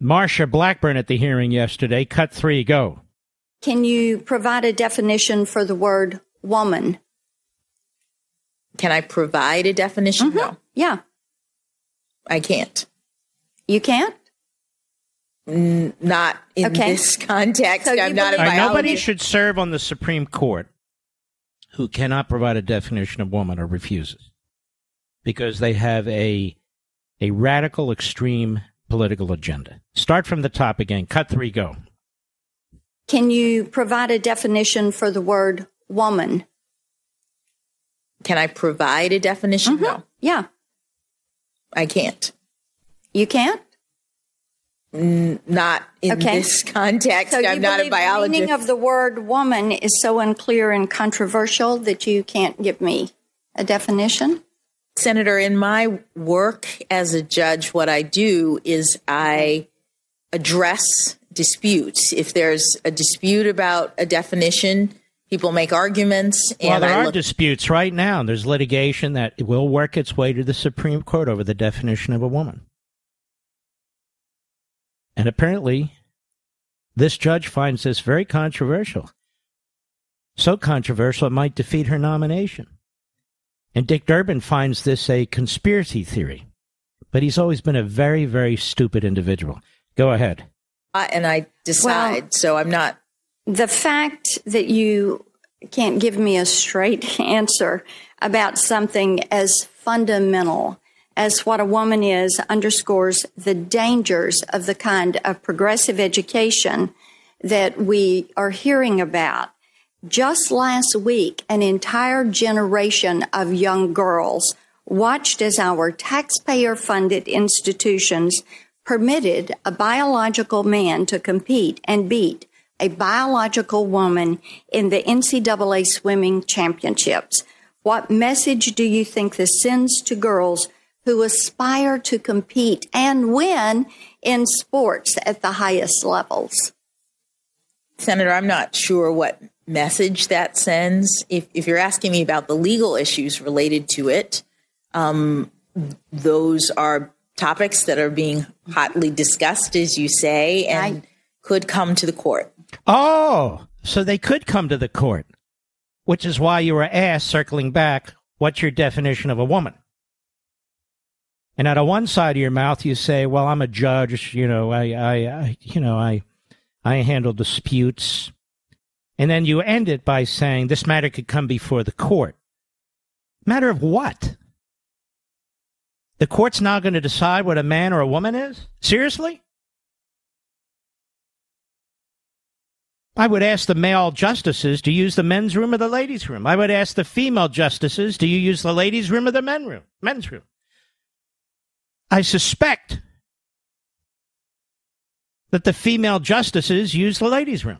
Marsha Blackburn at the hearing yesterday. Cut three, go. Can you provide a definition for the word woman? Can I provide a definition? Mm-hmm. No. Yeah. I can't. You can't? N- not in okay. this context. So I'm not a biologist. Nobody should serve on the Supreme Court who cannot provide a definition of woman or refuses because they have a a radical, extreme political agenda. Start from the top again. Cut three, go. Can you provide a definition for the word woman? Can I provide a definition? Mm-hmm. No. Yeah. I can't. You can't? N- not in okay. this context. So I'm not a biologist. The meaning of the word woman is so unclear and controversial that you can't give me a definition? Senator, in my work as a judge, what I do is I address disputes. If there's a dispute about a definition, people make arguments. And well, there I are look- disputes right now. There's litigation that will work its way to the Supreme Court over the definition of a woman. And apparently, this judge finds this very controversial. So controversial, it might defeat her nomination. And Dick Durbin finds this a conspiracy theory. But he's always been a very, very stupid individual. Go ahead. And I decide, well, so I'm not. The fact that you can't give me a straight answer about something as fundamental as what a woman is underscores the dangers of the kind of progressive education that we are hearing about. Just last week, an entire generation of young girls watched as our taxpayer-funded institutions permitted a biological man to compete and beat a biological woman in the N C double A swimming championships. What message do you think this sends to girls who aspire to compete and win in sports at the highest levels? Senator, I'm not sure what message that sends. If, if you're asking me about the legal issues related to it, um, those are topics that are being hotly discussed, as you say, and right. could come to the court. Oh, so they could come to the court, which is why you were asked, circling back, what's your definition of a woman? And out of one side of your mouth, you say, well, I'm a judge, you know, I, I, I you know, I, I handle disputes. And then you end it by saying this matter could come before the court. Matter of what? The court's now going to decide what a man or a woman is? Seriously? I would ask the male justices, do you use the men's room or the ladies' room? I would ask the female justices, do you use the ladies' room or the men room? men's room? I suspect that the female justices use the ladies' room.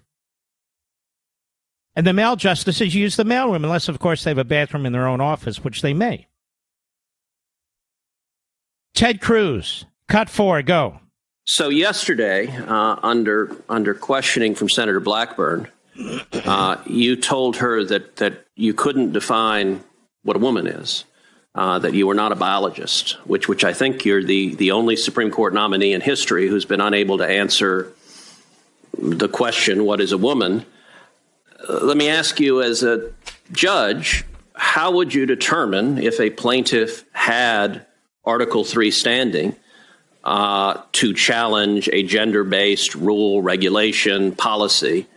And the male justices use the male room, unless, of course, they have a bathroom in their own office, which they may. Ted Cruz, cut four, go. So yesterday, uh, under under questioning from Senator Blackburn, uh, you told her that, that you couldn't define what a woman is. Uh, that you were not a biologist, which which I think you're the, the only Supreme Court nominee in history who's been unable to answer the question, what is a woman? Uh, let me ask you, as a judge, how would you determine if a plaintiff had Article three standing uh, to challenge a gender-based rule, regulation, policy,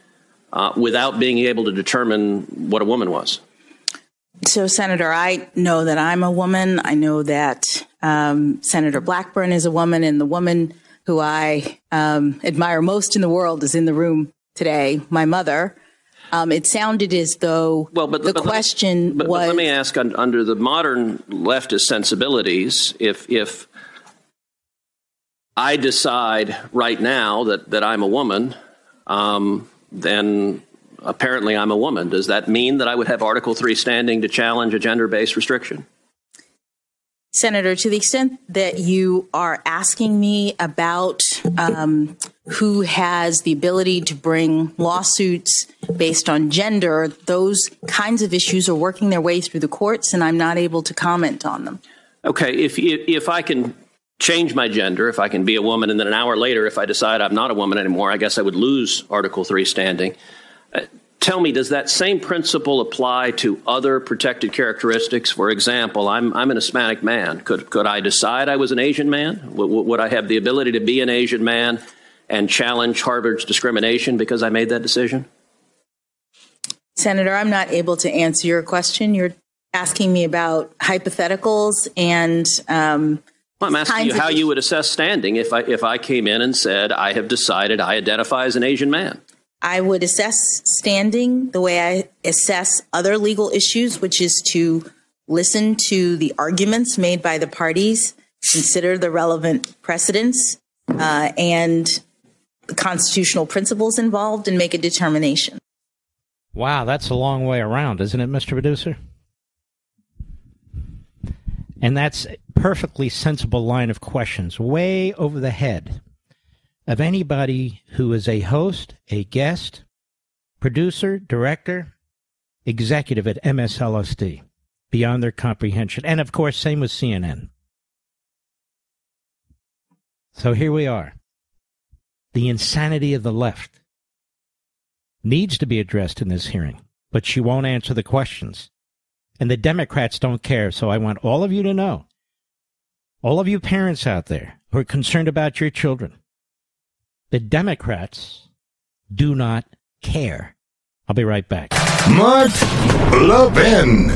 uh, without being able to determine what a woman was? So, Senator, I know that I'm a woman. I know that um, Senator Blackburn is a woman, and the woman who I um, admire most in the world is in the room today, my mother. Um, it sounded as though well, but, the but question let me, but, was... But let me ask, under the modern leftist sensibilities, if if I decide right now that, that I'm a woman, um, then... apparently, I'm a woman. Does that mean that I would have Article three standing to challenge a gender-based restriction? Senator, to the extent that you are asking me about um, who has the ability to bring lawsuits based on gender, those kinds of issues are working their way through the courts, and I'm not able to comment on them. Okay, if if I can change my gender, if I can be a woman, and then an hour later, if I decide I'm not a woman anymore, I guess I would lose Article three standing. Uh, tell me, does that same principle apply to other protected characteristics? For example, I'm I'm an Hispanic man. Could could I decide I was an Asian man? W- would I have the ability to be an Asian man and challenge Harvard's discrimination because I made that decision? Senator, I'm not able to answer your question. You're asking me about hypotheticals and um well, I'm asking you how of- you would assess standing if I if I came in and said I have decided I identify as an Asian man. I would assess standing the way I assess other legal issues, which is to listen to the arguments made by the parties, consider the relevant precedents uh, and the constitutional principles involved, and make a determination. Wow, that's a long way around, isn't it, Mister Producer? And that's a perfectly sensible line of questions, way over the head of anybody who is a host, a guest, producer, director, executive at M S L S D, beyond their comprehension. And, of course, same with C N N. So here we are. The insanity of the left needs to be addressed in this hearing, but she won't answer the questions. And the Democrats don't care, so I want all of you to know, all of you parents out there who are concerned about your children, the Democrats do not care. I'll be right back. Mark Levin.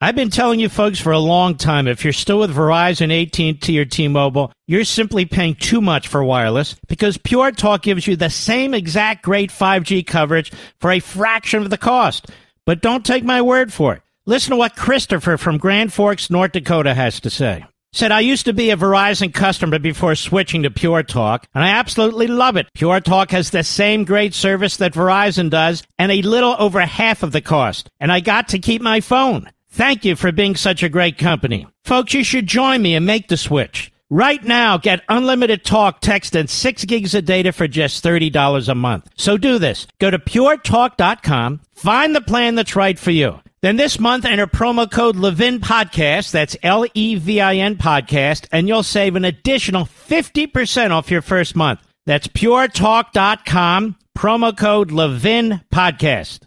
I've been telling you folks for a long time, if you're still with Verizon, A T and T, or T-Mobile, you're simply paying too much for wireless because Pure Talk gives you the same exact great five G coverage for a fraction of the cost. But don't take my word for it. Listen to what Christopher from Grand Forks, North Dakota has to say. Said, I used to be a Verizon customer before switching to Pure Talk, and I absolutely love it. Pure Talk has the same great service that Verizon does, and a little over half of the cost. And I got to keep my phone. Thank you for being such a great company. Folks, you should join me and make the switch. Right now, get unlimited talk, text, and six gigs of data for just thirty dollars a month. So do this. Go to pure talk dot com, find the plan that's right for you. Then this month, enter promo code Levin Podcast, that's L E V I N Podcast, and you'll save an additional fifty percent off your first month. That's pure talk dot com, promo code Levin Podcast.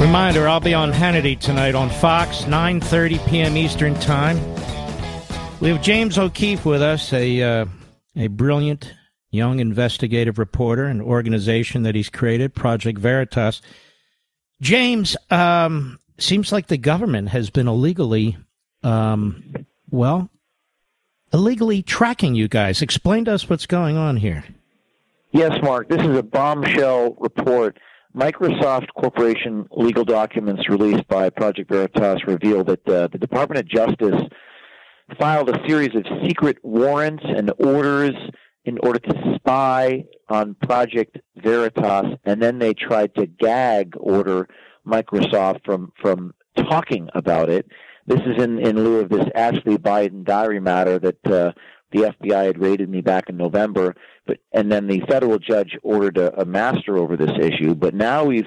Reminder, I'll be on Hannity tonight on Fox, nine thirty p.m. Eastern Time. We have James O'Keefe with us, a uh, a brilliant young investigative reporter, an organization that he's created, Project Veritas. James, um, seems like the government has been illegally, um, well, illegally tracking you guys. Explain to us what's going on here. Yes, Mark, this is a bombshell report. Microsoft Corporation legal documents released by Project Veritas reveal that uh, the Department of Justice filed a series of secret warrants and orders in order to spy on Project Veritas, and then they tried to gag order Microsoft from, from talking about it. This is in, in lieu of this Ashley Biden diary matter that uh, the F B I had raided me back in November, but and then the federal judge ordered a, a master over this issue. But now we've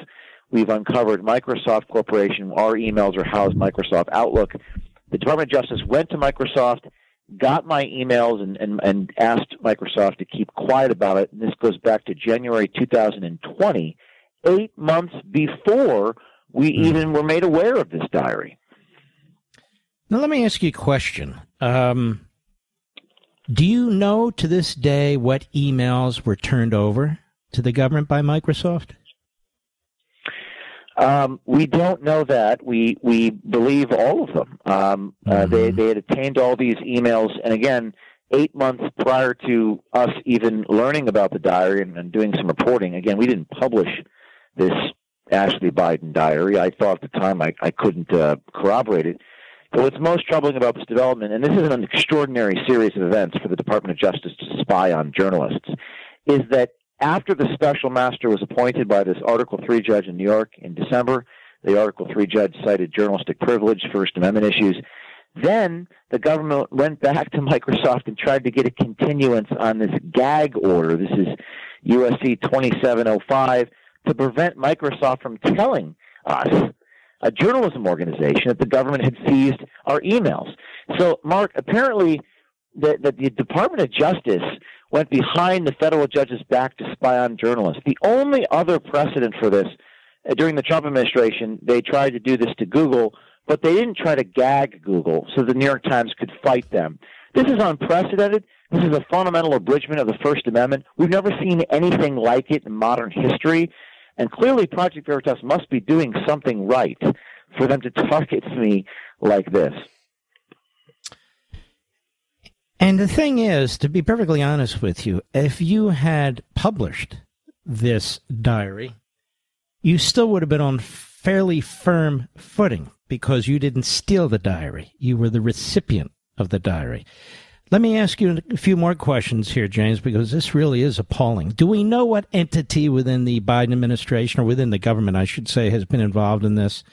we've uncovered Microsoft Corporation. Our emails are housed Microsoft Outlook. The Department of Justice went to Microsoft, got my emails, and, and, and asked Microsoft to keep quiet about it. And this goes back to January two thousand twenty, eight months before we even were made aware of this diary. Now, let me ask you a question. Um, do you know to this day what emails were turned over to the government by Microsoft? Um, we don't know that. We we believe all of them. Um, mm-hmm. uh, they, they had obtained all these emails, and again, eight months prior to us even learning about the diary and, and doing some reporting. Again, we didn't publish this Ashley Biden diary. I thought at the time I, I couldn't uh, corroborate it. But what's most troubling about this development, and this is an extraordinary series of events for the Department of Justice to spy on journalists, is that after the special master was appointed by this Article three judge in New York in December, the Article three judge cited journalistic privilege, First Amendment issues, then the government went back to Microsoft and tried to get a continuance on this gag order. This is U S C twenty-seven oh five to prevent Microsoft from telling us, a journalism organization, that the government had seized our emails. So, Mark, apparently the, the, the Department of Justice went behind the federal judge's back to spy on journalists. The only other precedent for this, uh, during the Trump administration, they tried to do this to Google, but they didn't try to gag Google so the New York Times could fight them. This is unprecedented. This is a fundamental abridgment of the First Amendment. We've never seen anything like it in modern history. And clearly Project Veritas must be doing something right for them to target me like this. And the thing is, to be perfectly honest with you, if you had published this diary, you still would have been on fairly firm footing because you didn't steal the diary. You were the recipient of the diary. Let me ask you a few more questions here, James, because this really is appalling. Do we know what entity within the Biden administration or within the government, I should say, has been involved in this?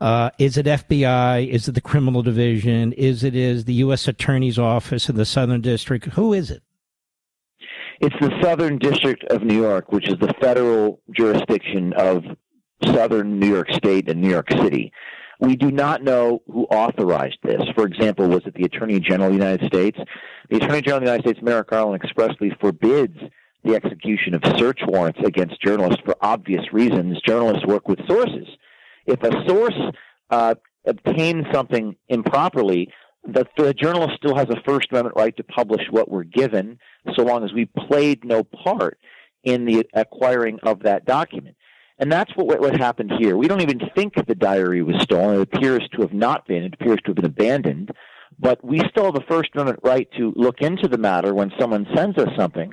Uh, is it F B I? Is it the criminal division? Is it is the U S Attorney's Office in the Southern District? Who is it? It's the Southern District of New York, which is the federal jurisdiction of Southern New York State and New York City. We do not know who authorized this. For example, was it the Attorney General of the United States? The Attorney General of the United States, Merrick Garland, expressly forbids the execution of search warrants against journalists for obvious reasons. Journalists work with sources. If a source uh, obtains something improperly, the, the journalist still has a First Amendment right to publish what we're given, so long as we played no part in the acquiring of that document. And that's what what happened here. We don't even think the diary was stolen. It appears to have not been. It appears to have been abandoned. But we still have the First Amendment right to look into the matter when someone sends us something.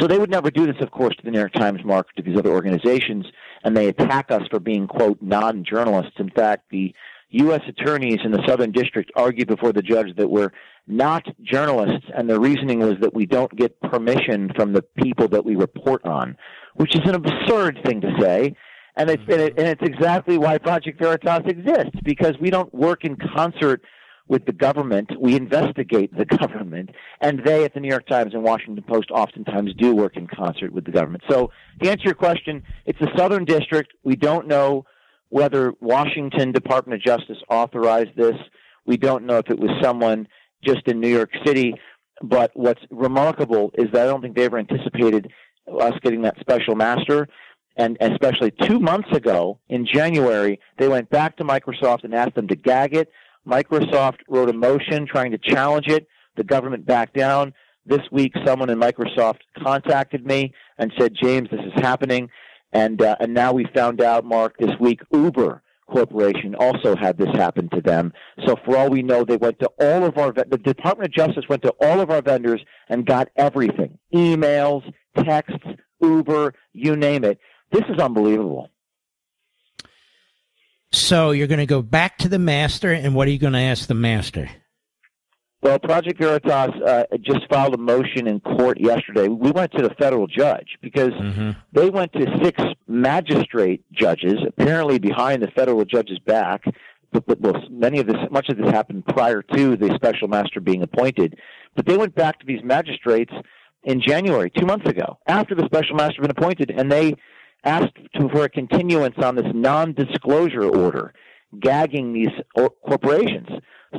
So they would never do this, of course, to the New York Times, Mark, to these other organizations, and they attack us for being, quote, non-journalists. In fact, the U S attorneys in the Southern District argued before the judge that we're not journalists, and the reasoning was that we don't get permission from the people that we report on, which is an absurd thing to say. And it's, and, it, and it's exactly why Project Veritas exists, because we don't work in concert with the government. We investigate the government, and they at the New York Times and Washington Post oftentimes do work in concert with the government. So to answer your question, it's the Southern District. We don't know whether Washington Department of Justice authorized this. We don't know if it was someone just in New York City. But what's remarkable is that I don't think they ever anticipated us getting that special master. And especially two months ago, in January, they went back to Microsoft and asked them to gag it. Microsoft wrote a motion trying to challenge it. The government backed down. This week, someone in Microsoft contacted me and said, James, this is happening. And uh, and now we found out, Mark, this week, Uber Corporation also had this happen to them. So for all we know, they went to all of our, the Department of Justice went to all of our vendors and got everything, emails, texts, Uber, you name it. This is unbelievable. So you're going to go back to the master, and what are you going to ask the master? Well, Project Veritas uh, just filed a motion in court yesterday. We went to the federal judge because mm-hmm. they went to six magistrate judges, apparently behind the federal judge's back. But, but well, many of this, much of this happened prior to the special master being appointed. But they went back to these magistrates in January, two months ago, after the special master had been appointed, and they asked to, for a continuance on this non-disclosure order, gagging these or- corporations.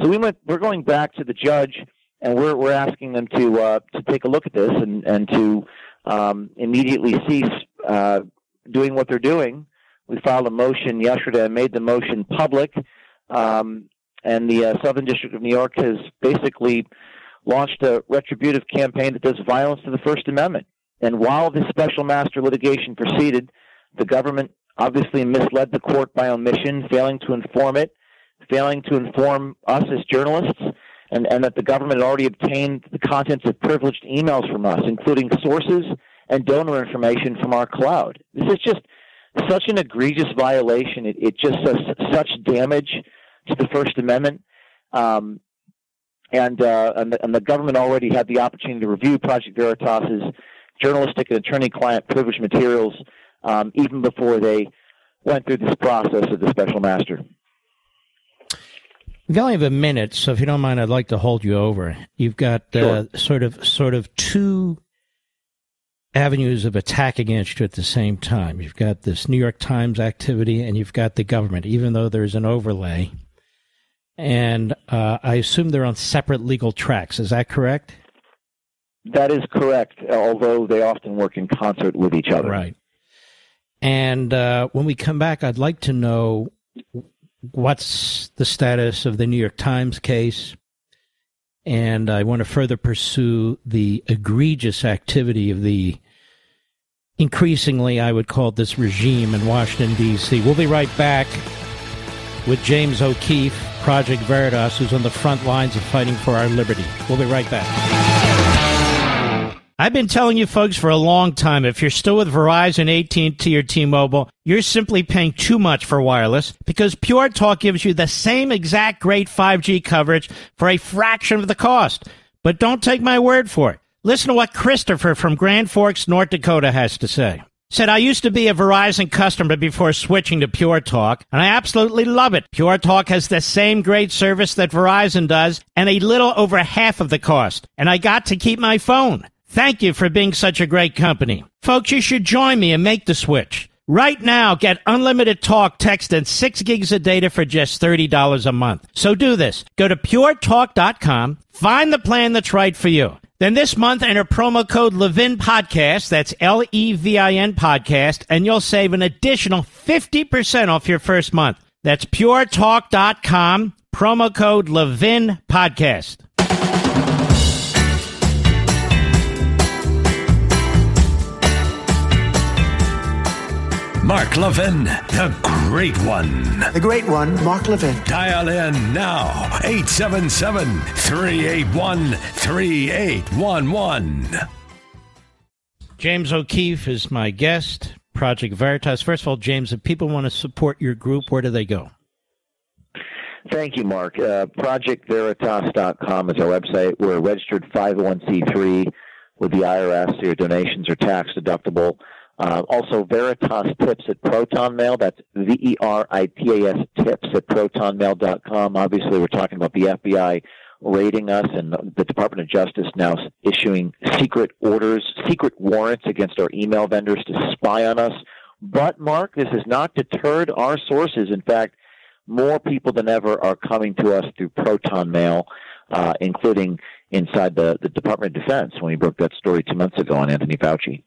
So we went. We're going back to the judge, and we're we're asking them to uh, to take a look at this and and to um, immediately cease uh, doing what they're doing. We filed a motion yesterday. I made the motion public, um, and the uh, Southern District of New York has basically launched a retributive campaign that does violence to the First Amendment. And while this special master litigation proceeded, the government obviously misled the court by omission, failing to inform it, failing to inform us as journalists, and, and that the government had already obtained the contents of privileged emails from us, including sources and donor information from our cloud. This is just such an egregious violation. It, it just does such damage to the First Amendment. Um, and, uh, and, the, and the government already had the opportunity to review Project Veritas's journalistic and attorney-client privilege materials um, even before they went through this process of the special master. We only have a minute, so if you don't mind, I'd like to hold you over. You've got uh, sure. sort of sort of two avenues of attack against you at the same time. You've got this New York Times activity, and you've got the government, even though there's an overlay. And uh, I assume they're on separate legal tracks. Is that correct? That is correct, although they often work in concert with each other. Right. And uh, when we come back, I'd like to know what's the status of the New York Times case, and I want to further pursue the egregious activity of the increasingly, I would call this regime in Washington, D C. We'll be right back with James O'Keefe, Project Veritas, who's on the front lines of fighting for our liberty. We'll be right back. I've been telling you folks for a long time, if you're still with Verizon, A T and T, or T-Mobile, you're simply paying too much for wireless because Pure Talk gives you the same exact great five G coverage for a fraction of the cost. But don't take my word for it. Listen to what Christopher from Grand Forks, North Dakota has to say. Said, I used to be a Verizon customer before switching to Pure Talk, and I absolutely love it. Pure Talk has the same great service that Verizon does and a little over half of the cost. And I got to keep my phone. Thank you for being such a great company. Folks, you should join me and make the switch. Right now, get unlimited talk, text, and six gigs of data for just thirty dollars a month. So do this. Go to pure talk dot com, find the plan that's right for you. Then this month, enter promo code Levin Podcast, that's L E V I N Podcast, and you'll save an additional fifty percent off your first month. That's pure talk dot com, promo code Levin Podcast. Mark Levin, the great one. The great one, Mark Levin. Dial in now, eight seven seven, three eight one, three eight one one. James O'Keefe is my guest, Project Veritas. First of all, James, if people want to support your group, where do they go? Thank you, Mark. Uh, project veritas dot com is our website. We're a registered five oh one c three with the I R S, so your donations are tax deductible. Uh, also, Veritas Tips at ProtonMail. That's V E R I T A S Tips at ProtonMail dot com. Obviously, we're talking about the F B I raiding us and the Department of Justice now issuing secret orders, secret warrants against our email vendors to spy on us. But, Mark, this has not deterred our sources. In fact, more people than ever are coming to us through ProtonMail, uh, including inside the, the Department of Defense when we broke that story two months ago on Anthony Fauci.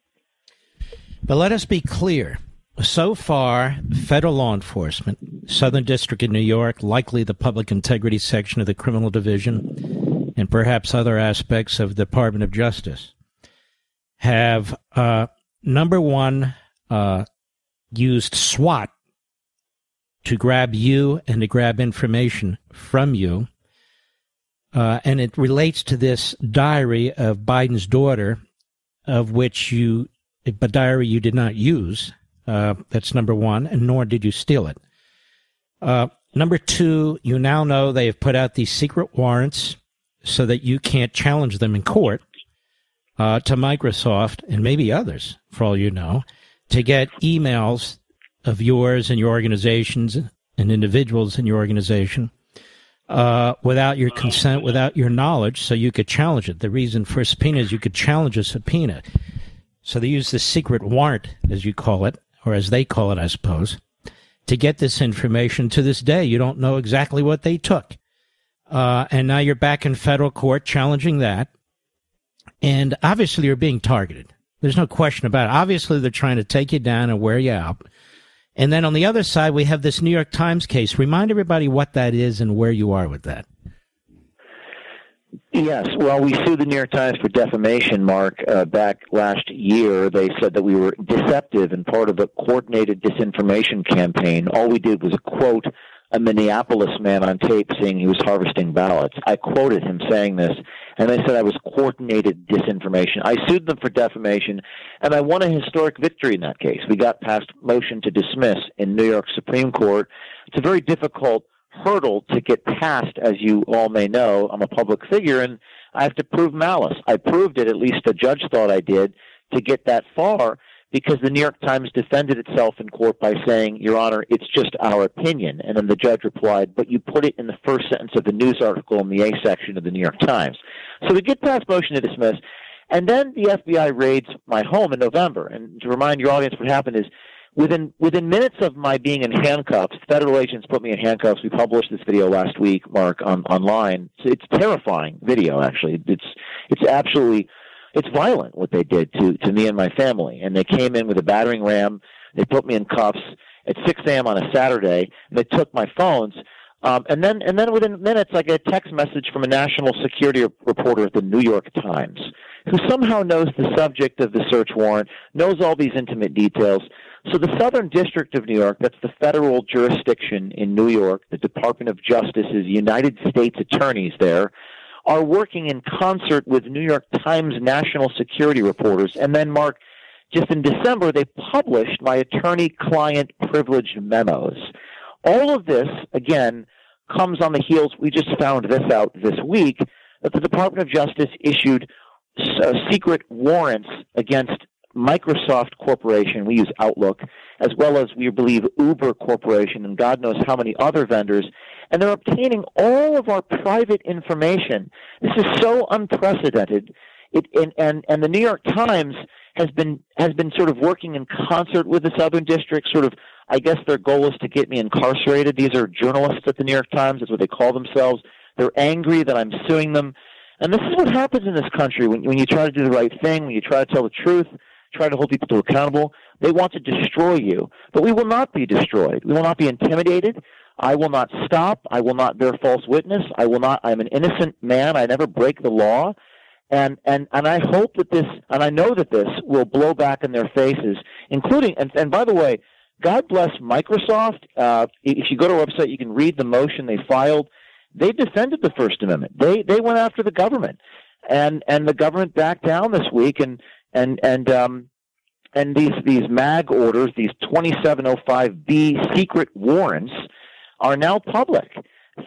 But let us be clear. So far, federal law enforcement, Southern District of New York, likely the Public Integrity Section of the Criminal Division, and perhaps other aspects of the Department of Justice, have, uh, number one, uh, used SWAT to grab you and to grab information from you. Uh, and it relates to this diary of Biden's daughter, of which you, a diary you did not use. Uh, that's number one, and nor did you steal it. Uh, number two, you now know they have put out these secret warrants so that you can't challenge them in court uh, to Microsoft and maybe others, for all you know, to get emails of yours and your organizations and individuals in your organization uh, without your consent, without your knowledge, so you could challenge it. The reason for a subpoena is you could challenge a subpoena. So they use the secret warrant, as you call it, or as they call it, I suppose, to get this information. To this day, you don't know exactly what they took. Uh, and now you're back in federal court challenging that. And obviously, you're being targeted. There's no question about it. Obviously, they're trying to take you down and wear you out. And then on the other side, we have this New York Times case. Remind everybody what that is and where you are with that. Yes. Well, we sued the New York Times for defamation, Mark, uh, back last year. They said that we were deceptive and part of a coordinated disinformation campaign. All we did was quote a Minneapolis man on tape saying he was harvesting ballots. I quoted him saying this, and they said I was coordinated disinformation. I sued them for defamation, and I won a historic victory in that case. We got past motion to dismiss in New York Supreme Court. It's a very difficult hurdle to get past, as you all may know. I'm a public figure, and I have to prove malice. I proved it, at least the judge thought I did, to get that far, because the New York Times defended itself in court by saying, Your Honor, it's just our opinion. And then the judge replied, but you put it in the first sentence of the news article in the A section of the New York Times. So we get past motion to dismiss, and then the F B I raids my home in November. And to remind your audience what happened is, Within within minutes of my being in handcuffs, federal agents put me in handcuffs. We published this video last week, Mark, on, online. It's, it's terrifying video, actually. It's it's absolutely it's violent what they did to, to me and my family. And they came in with a battering ram. They put me in cuffs at six a.m. on a Saturday, and they took my phones. Um, and then and then within minutes, I get a text message from a national security reporter at the New York Times, who somehow knows the subject of the search warrant, knows all these intimate details. So the Southern District of New York, that's the federal jurisdiction in New York, the Department of Justice's United States attorneys there, are working in concert with New York Times national security reporters. And then, Mark, just in December, they published my attorney-client privileged memos. All of this, again, comes on the heels. We just found this out this week, that the Department of Justice issued uh, secret warrants against Microsoft Corporation, we use Outlook, as well as, we believe, Uber Corporation, and God knows how many other vendors, and they're obtaining all of our private information. This is so unprecedented. It, and, and, and the New York Times has been has been sort of working in concert with the Southern District, sort of, I guess their goal is to get me incarcerated. These are journalists at the New York Times, that's what they call themselves. They're angry that I'm suing them. And this is what happens in this country when, when you try to do the right thing, when you try to tell the truth, try to hold people accountable. They want to destroy you, but we will not be destroyed. We will not be intimidated. I will not stop. I will not bear false witness. I will not. I'm an innocent man. I never break the law. And, and, and I hope that this, and I know that this will blow back in their faces, including, and, and by the way, God bless Microsoft. Uh, if you go to our website, you can read the motion they filed. They defended the First Amendment. They, they went after the government, and, and the government backed down this week, and, And and um, and these these MAG orders, these twenty-seven oh five B secret warrants, are now public,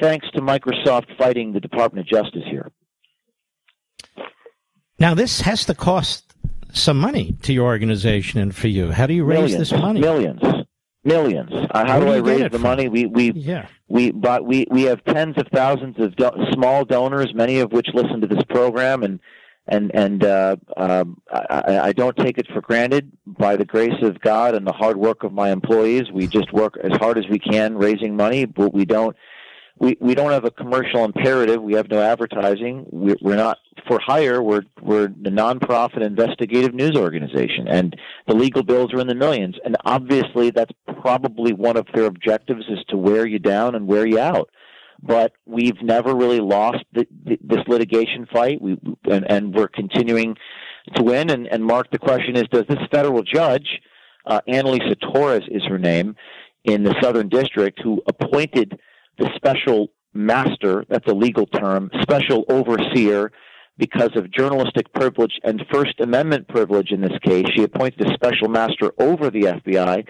thanks to Microsoft fighting the Department of Justice here. Now, this has to cost some money to your organization and for you. How do you raise millions, this money? Millions, millions. Uh, how do, do I raise the from? money? We we yeah. we but we we have tens of thousands of do- small donors, many of which listen to this program, and and and uh, um, I, I don't take it for granted. By the grace of God and the hard work of my employees, we just work as hard as we can raising money, but we don't. We we don't have a commercial imperative. We have no advertising. We, we're not for hire. We're we're a nonprofit investigative news organization, and the legal bills are in the millions. And obviously, that's probably one of their objectives, is to wear you down and wear you out. But we've never really lost the, the, this litigation fight. We and, and we're continuing to win. And, and Mark, the question is: does this federal judge, uh, Annalisa Torres is her name, in the Southern District, who appointed the special master, that's a legal term, special overseer, because of journalistic privilege and First Amendment privilege in this case, she appointed a special master over the F B I.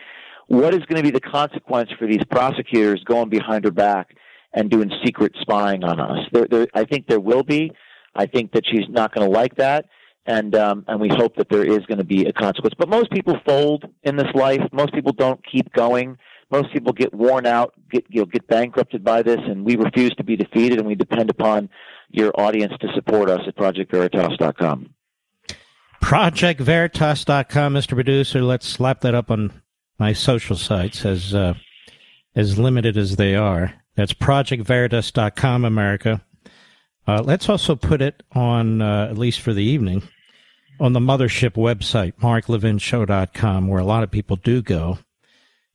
What is going to be the consequence for these prosecutors going behind her back and doing secret spying on us? There, there, I think there will be. I think that she's not going to like that, and um, and we hope that there is going to be a consequence. But most people fold in this life. Most people don't keep going. Most people get worn out, get you know, get bankrupted by this, and we refuse to be defeated, and we depend upon your audience to support us at project veritas dot com. project veritas dot com, Mister Producer. Let's slap that up on my social sites, as uh, as limited as they are. That's project veritas dot com, America. Uh, let's also put it on, uh, at least for the evening, on the mothership website, mark levin show dot com, where a lot of people do go.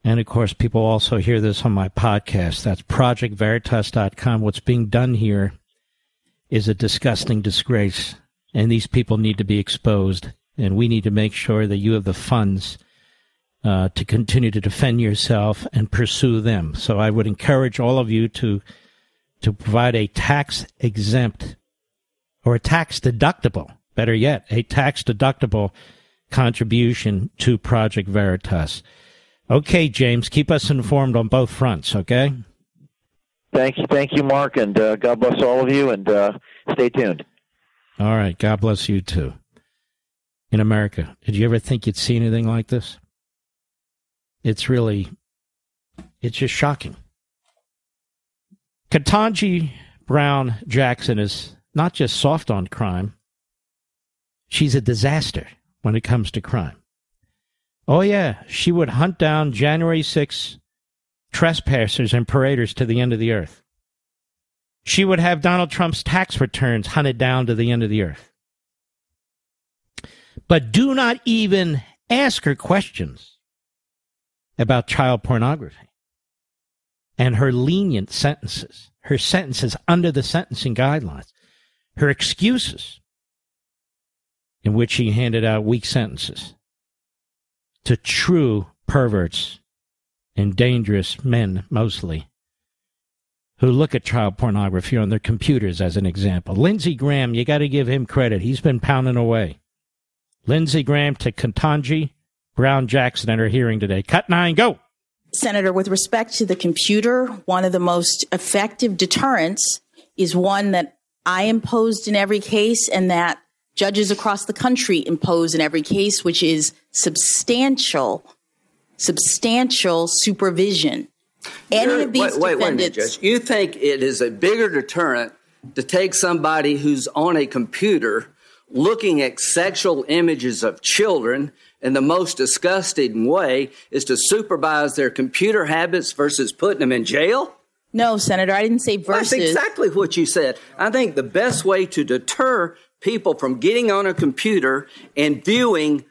And, of course, people also hear this on my podcast. That's project veritas dot com. What's being done here is a disgusting disgrace, and these people need to be exposed. And we need to make sure that you have the funds uh, to continue to defend yourself and pursue them. So I would encourage all of you to to provide a tax-exempt or a tax-deductible, better yet, a tax-deductible contribution to Project Veritas. Okay, James, keep us informed on both fronts, okay? Thank you, thank you, Mark, and uh, God bless all of you, and uh, stay tuned. All right, God bless you, too. In America, did you ever think you'd see anything like this? It's really, it's just shocking. Ketanji Brown Jackson is not just soft on crime. She's a disaster when it comes to crime. Oh, yeah, she would hunt down January sixth trespassers and paraders to the end of the earth. She would have Donald Trump's tax returns hunted down to the end of the earth. But do not even ask her questions about child pornography and her lenient sentences, her sentences under the sentencing guidelines, her excuses in which she handed out weak sentences to true perverts and dangerous men, mostly, who look at child pornography on their computers, as an example. Lindsey Graham, you got to give him credit. He's been pounding away. Lindsey Graham to Ketanji Brown Jackson at her hearing today. Cut nine, go. Senator, with respect to the computer, one of the most effective deterrents is one that I imposed in every case, and that judges across the country impose in every case, which is substantial, substantial supervision. Any You're, of these wait, wait, defendants... Wait a minute, Judge. You think it is a bigger deterrent to take somebody who's on a computer looking at sexual images of children in the most disgusting way is to supervise their computer habits versus putting them in jail? No, Senator, I didn't say versus. That's exactly what you said. I think the best way to deter people from getting on a computer and viewing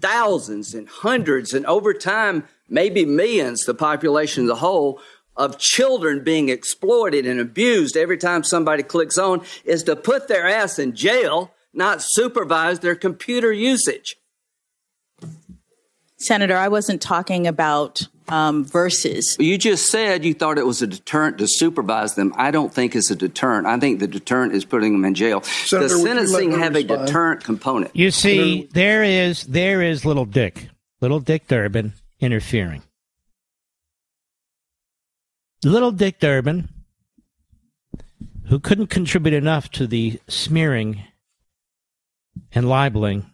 thousands and hundreds and over time, maybe millions, the population as a whole, of children being exploited and abused every time somebody clicks on is to put their ass in jail, not supervise their computer usage. Senator, I wasn't talking about um, versus. You just said you thought it was a deterrent to supervise them. I don't think it's a deterrent. I think the deterrent is putting them in jail. Senator, does sentencing have a deterrent component? You see, there is there is little Dick, little Dick Durbin interfering. Little Dick Durbin, who couldn't contribute enough to the smearing and libeling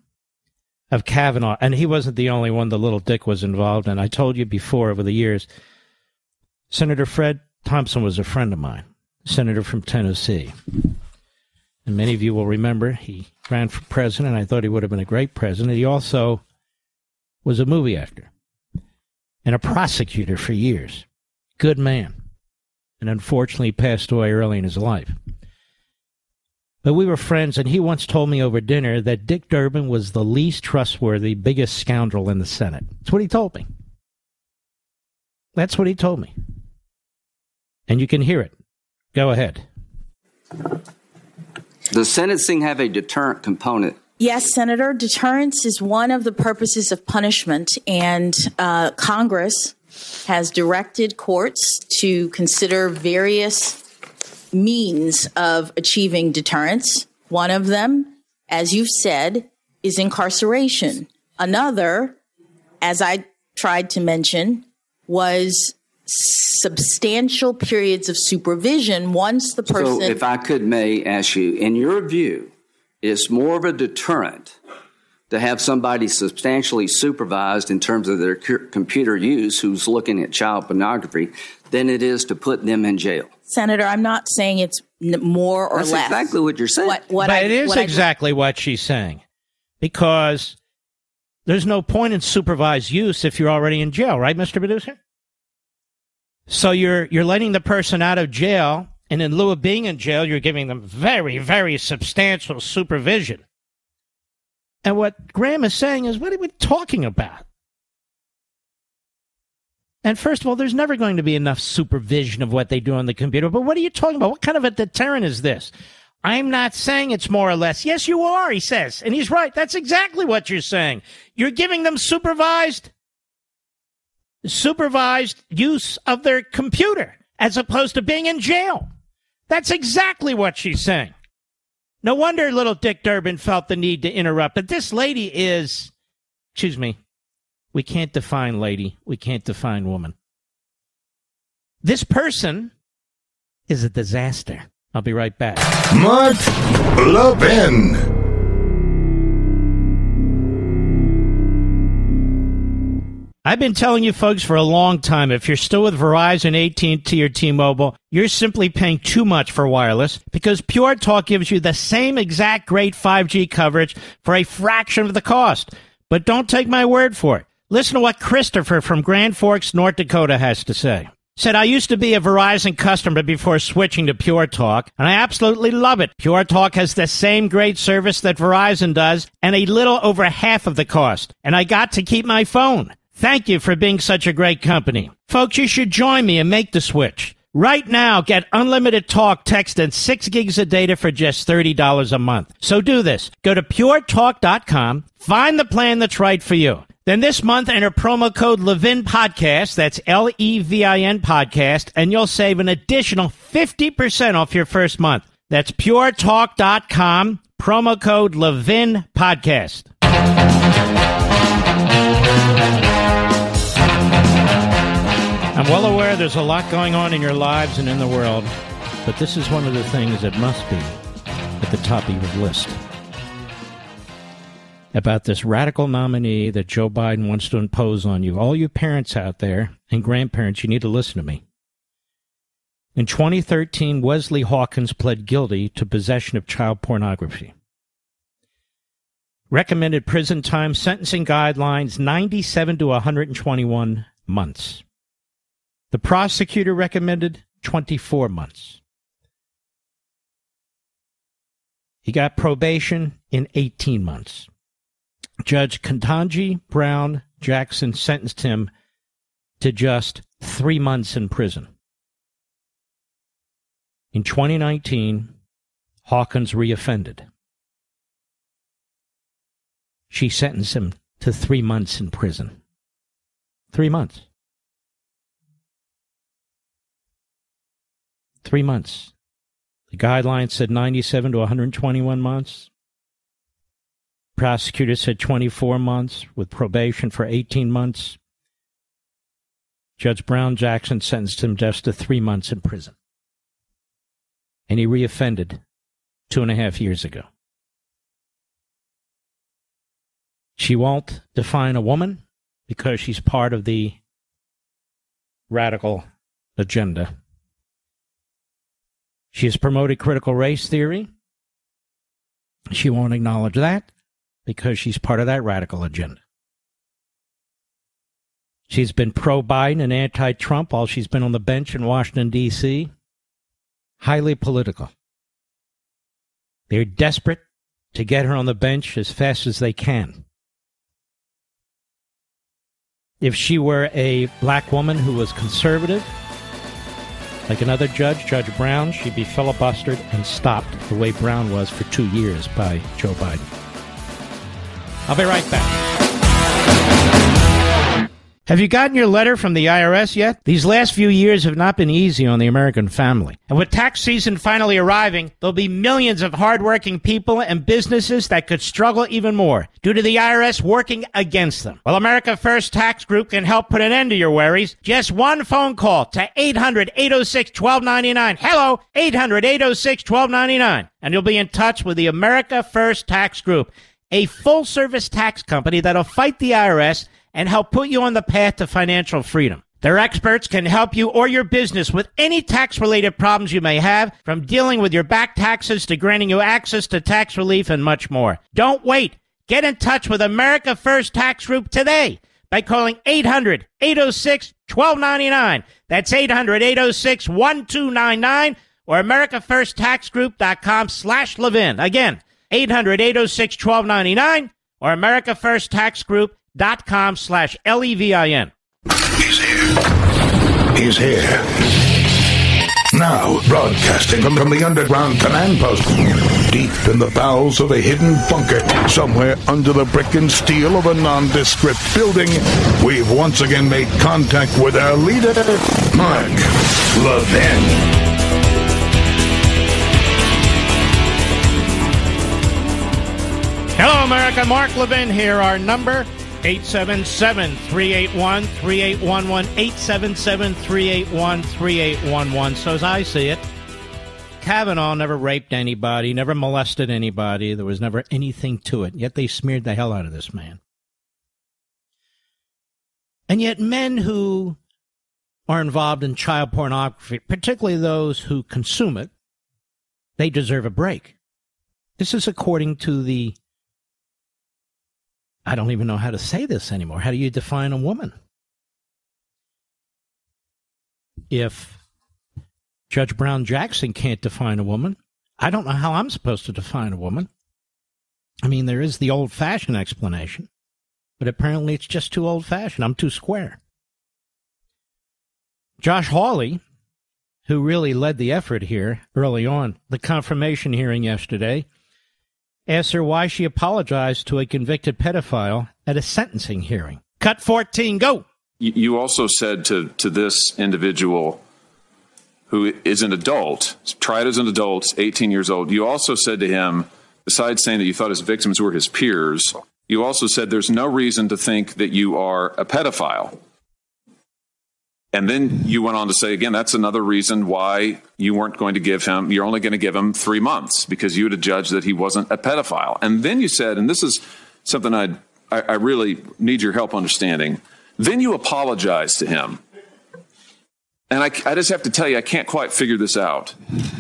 of Kavanaugh, and he wasn't the only one the little dick was involved in. I told you before over the years, Senator Fred Thompson was a friend of mine, senator from Tennessee. And many of you will remember he ran for president. I thought he would have been a great president. He also was a movie actor and a prosecutor for years. Good man. And unfortunately passed away early in his life. But we were friends, and he once told me over dinner that Dick Durbin was the least trustworthy, biggest scoundrel in the Senate. That's what he told me. That's what he told me. And you can hear it. Go ahead. Does sentencing have a deterrent component? Yes, Senator. Deterrence is one of the purposes of punishment, and uh, Congress has directed courts to consider various means of achieving deterrence. One of them, as you've said, is incarceration. Another, as I tried to mention, was substantial periods of supervision once the person... So if I could, may ask you, in your view, it's more of a deterrent to have somebody substantially supervised in terms of their c- computer use who's looking at child pornography than it is to put them in jail. Senator, I'm not saying it's n- more or That's less. That's exactly what you're saying. What, what but I, it is what exactly I, what she's saying, because there's no point in supervised use if you're already in jail, right, Mister Producer? So you're you're letting the person out of jail, and in lieu of being in jail, you're giving them very, very substantial supervision. And what Graham is saying is, what are we talking about? And first of all, there's never going to be enough supervision of what they do on the computer. But what are you talking about? What kind of a deterrent is this? I'm not saying it's more or less. Yes, you are, he says. And he's right. That's exactly what you're saying. You're giving them supervised, supervised use of their computer as opposed to being in jail. That's exactly what she's saying. No wonder little Dick Durbin felt the need to interrupt. But this lady is, excuse me, we can't define lady. We can't define woman. This person is a disaster. I'll be right back. Mark Levin. I've been telling you folks for a long time, if you're still with Verizon, A T and T, or T-Mobile, you're simply paying too much for wireless because Pure Talk gives you the same exact great five G coverage for a fraction of the cost. But don't take my word for it. Listen to what Christopher from Grand Forks, North Dakota has to say. Said, I used to be a Verizon customer before switching to Pure Talk, and I absolutely love it. Pure Talk has the same great service that Verizon does, and a little over half of the cost. And I got to keep my phone. Thank you for being such a great company. Folks, you should join me and make the switch. Right now, get unlimited talk, text, and six gigs of data for just thirty dollars a month. So do this. Go to pure talk dot com, find the plan that's right for you. Then this month, enter promo code Levin Podcast, that's L E V I N Podcast, and you'll save an additional fifty percent off your first month. That's pure talk dot com, promo code Levin Podcast. I'm well aware there's a lot going on in your lives and in the world, but this is one of the things that must be at the top of your list about this radical nominee that Joe Biden wants to impose on you. All you parents out there and grandparents, you need to listen to me. In twenty thirteen, Wesley Hawkins pled guilty to possession of child pornography. Recommended prison time, sentencing guidelines, ninety-seven to one hundred twenty-one months. The prosecutor recommended twenty-four months. He got probation in eighteen months. Judge Ketanji Brown Jackson sentenced him to just three months in prison. In twenty nineteen, Hawkins reoffended. She sentenced him to three months in prison. Three months. Three months. The guidelines said ninety-seven to one hundred twenty-one months. Prosecutor said twenty-four months with probation for eighteen months. Judge Brown Jackson sentenced him just to three months in prison. And he reoffended two and a half years ago. She won't define a woman because she's part of the radical agenda. She has promoted critical race theory. She won't acknowledge that because she's part of that radical agenda. She's been pro-Biden and anti-Trump while she's been on the bench in Washington, D C Highly political. They're desperate to get her on the bench as fast as they can. If she were a black woman who was conservative, like another judge, Judge Brown, she'd be filibustered and stopped the way Brown was for two years by Joe Biden. I'll be right back. Have you gotten your letter from the I R S yet? These last few years have not been easy on the American family. And with tax season finally arriving, there'll be millions of hardworking people and businesses that could struggle even more due to the I R S working against them. Well, America First Tax Group can help put an end to your worries. Just one phone call to eight hundred, eight oh six, one two nine nine. Hello, eight hundred, eight oh six, one two nine nine. And you'll be in touch with the America First Tax Group, a full-service tax company that'll fight the I R S and help put you on the path to financial freedom. Their experts can help you or your business with any tax-related problems you may have, from dealing with your back taxes to granting you access to tax relief and much more. Don't wait. Get in touch with America First Tax Group today by calling eight hundred, eight oh six, one two nine nine. That's eight hundred, eight oh six, one two nine nine or americafirst tax group dot com slash Levin. Again, eight hundred, eight oh six, one two nine nine or americafirst tax group dot com. Dot com slash L E V I N. He's here. He's here. Now broadcasting from the underground command post, deep in the bowels of a hidden bunker, somewhere under the brick and steel of a nondescript building, we've once again made contact with our leader, Mark Levin. Hello, America. Mark Levin here. Our number, eight seven seven, three eight one, three eight one one, eight seven seven, three eight one, three eight one one. So as I see it, Kavanaugh never raped anybody, never molested anybody. There was never anything to it. Yet they smeared the hell out of this man. And yet men who are involved in child pornography, particularly those who consume it, they deserve a break. This is according to the... I don't even know how to say this anymore. How do you define a woman? If Judge Brown Jackson can't define a woman, I don't know how I'm supposed to define a woman. I mean, there is the old-fashioned explanation, but apparently it's just too old-fashioned. I'm too square. Josh Hawley, who really led the effort here early on, the confirmation hearing yesterday, asked her why she apologized to a convicted pedophile at a sentencing hearing. Cut fourteen, go! You also said to, to this individual who is an adult, tried as an adult, eighteen years old, you also said to him, besides saying that you thought his victims were his peers, you also said there's no reason to think that you are a pedophile. And then you went on to say, again, that's another reason why you weren't going to give him, you're only going to give him three months because you had judged that he wasn't a pedophile. And then you said, and this is something I'd, I I really need your help understanding, then you apologized to him. And I, I just have to tell you, I can't quite figure this out.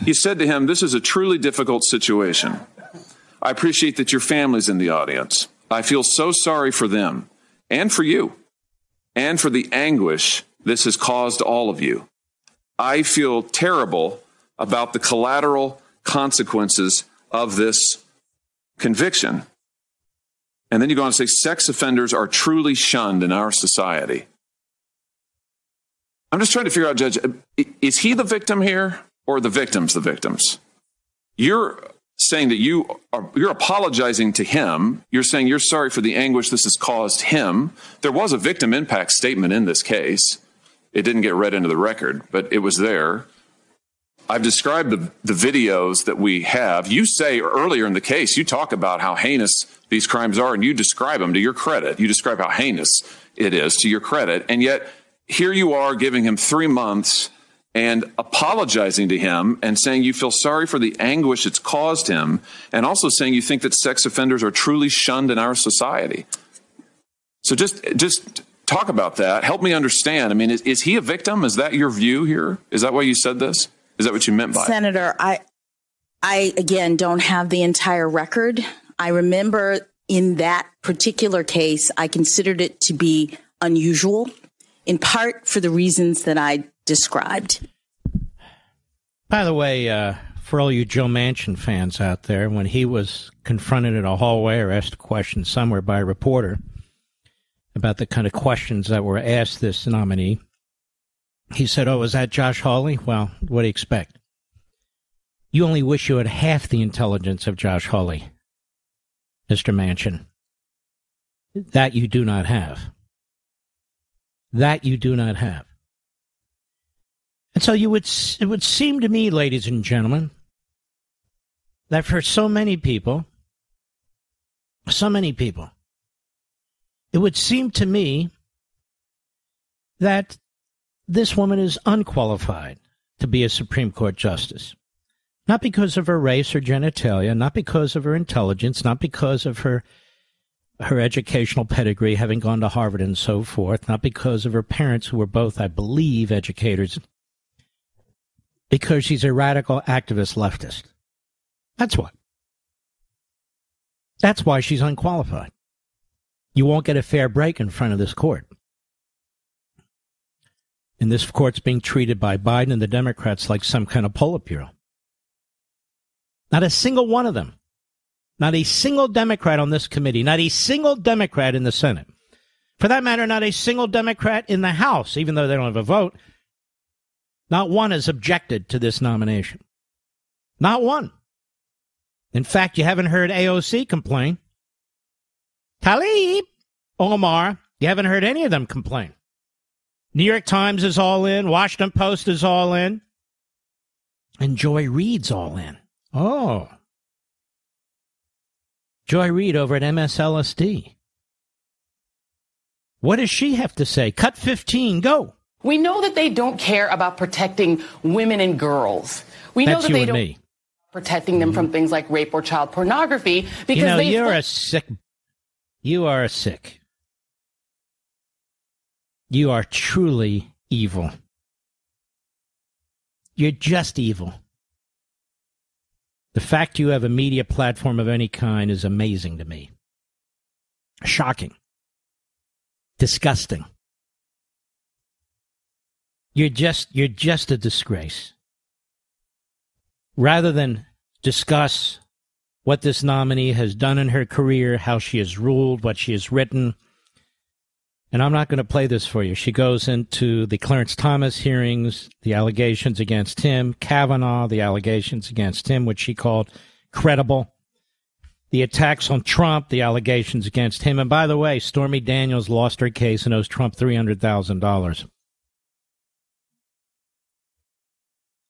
You said to him, this is a truly difficult situation. I appreciate that your family's in the audience. I feel so sorry for them and for you and for the anguish this has caused all of you. I feel terrible about the collateral consequences of this conviction. And then you go on to say, sex offenders are truly shunned in our society. I'm just trying to figure out, Judge, is he the victim here or are the victims the victims? You're saying that you are, you're apologizing to him. You're saying you're sorry for the anguish this has caused him. There was a victim impact statement in this case. It didn't get read into the record, but it was there. I've described the, the videos that we have. You say earlier in the case, you talk about how heinous these crimes are, and you describe them to your credit. You describe how heinous it is to your credit. And yet here you are giving him three months and apologizing to him and saying you feel sorry for the anguish it's caused him, and also saying you think that sex offenders are truly shunned in our society. So just just talk about that. Help me understand. I mean, is, is he a victim? Is that your view here? Is that why you said this? Is that what you meant by it? Senator, I, I, again, don't have the entire record. I remember in that particular case, I considered it to be unusual, in part for the reasons that I described. By the way, uh, for all you Joe Manchin fans out there, when he was confronted in a hallway or asked a question somewhere by a reporter about the kind of questions that were asked this nominee, he said, "Oh, is that Josh Hawley?" Well, what do you expect? You only wish you had half the intelligence of Josh Hawley, Mister Manchin. That you do not have. That you do not have. And so you would, it would seem to me, ladies and gentlemen, that for so many people, so many people, it would seem to me that this woman is unqualified to be a Supreme Court justice. Not because of her race or genitalia, not because of her intelligence, not because of her her educational pedigree, having gone to Harvard and so forth, not because of her parents, who were both, I believe, educators, because she's a radical activist leftist. That's why. That's why she's unqualified. You won't get a fair break in front of this court. And this court's being treated by Biden and the Democrats like some kind of Politburo. Not a single one of them, not a single Democrat on this committee, not a single Democrat in the Senate. For that matter, not a single Democrat in the House, even though they don't have a vote. Not one has objected to this nomination. Not one. In fact, you haven't heard A O C complain. Talib, Omar, you haven't heard any of them complain. New York Times is all in. Washington Post is all in. And Joy Reid's all in. Oh. Joy Reid over at M S L S D. What does she have to say? Cut fifteen, go. We know that they don't care about protecting women and girls. We That's know that they don't me. protecting them mm-hmm. from things like rape or child pornography because you know, they you're fl- a sick you are a sick. You are truly evil. You're just evil. The fact you have a media platform of any kind is amazing to me. Shocking. Disgusting. You're just you're just a disgrace. Rather than discuss what this nominee has done in her career, how she has ruled, what she has written, and I'm not going to play this for you. She goes into the Clarence Thomas hearings, the allegations against him, Kavanaugh, the allegations against him, which she called credible, the attacks on Trump, the allegations against him. And by the way, Stormy Daniels lost her case and owes Trump three hundred thousand dollars.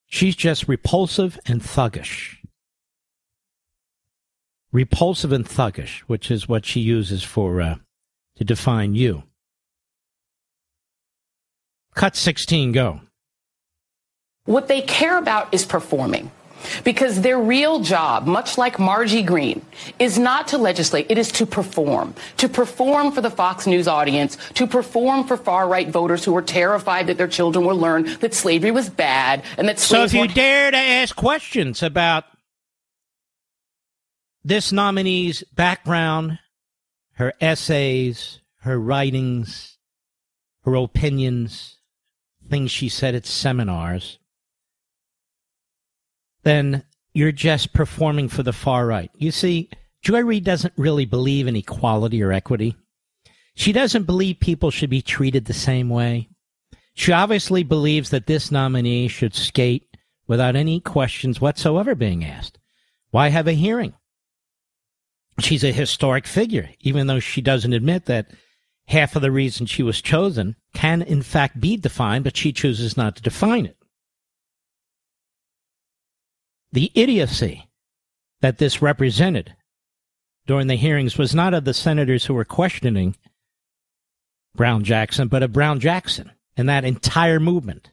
She's just repulsive and thuggish. Repulsive and thuggish, which is what she uses for uh, to define you. Cut sixteen, go. What they care about is performing, because their real job, much like Margie Green, is not to legislate. It is to perform, to perform for the Fox News audience, to perform for far-right voters who were terrified that their children will learn that slavery was bad and that slavery. So if you were- dare to ask questions about this nominee's background, her essays, her writings, her opinions, things she said at seminars, then you're just performing for the far right. You see, Joy Reid doesn't really believe in equality or equity. She doesn't believe people should be treated the same way. She obviously believes that this nominee should skate without any questions whatsoever being asked. Why have a hearing? She's a historic figure, even though she doesn't admit that half of the reason she was chosen can, in fact, be defined, but she chooses not to define it. The idiocy that this represented during the hearings was not of the senators who were questioning Brown Jackson, but of Brown Jackson and that entire movement.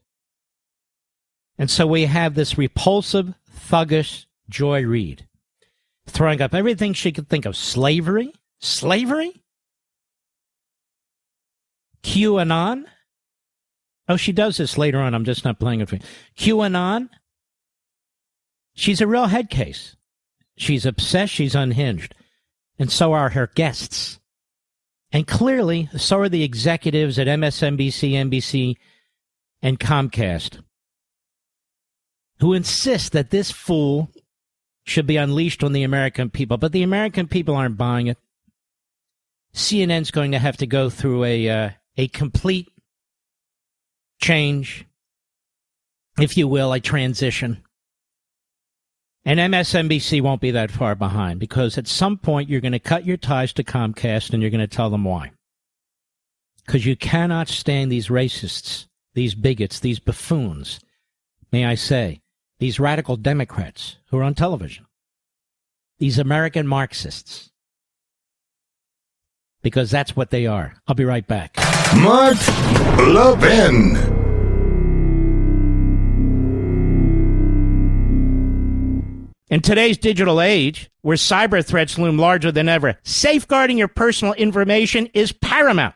And so we have this repulsive, thuggish Joy Reid throwing up everything she could think of. Slavery? Slavery? QAnon. Oh, she does this later on. I'm just not playing it for you. QAnon. She's a real head case. She's obsessed. She's unhinged. And so are her guests. And clearly, so are the executives at M S N B C, N B C, and Comcast, who insist that this fool should be unleashed on the American people. But the American people aren't buying it. C N N's going to have to go through a uh, a complete change, if you will, a transition. And M S N B C won't be that far behind, because at some point you're going to cut your ties to Comcast and you're going to tell them why. Because you cannot stand these racists, these bigots, these buffoons, may I say, these radical Democrats who are on television, these American Marxists, because that's what they are. I'll be right back. Mark Levin. In today's digital age, where cyber threats loom larger than ever, safeguarding your personal information is paramount.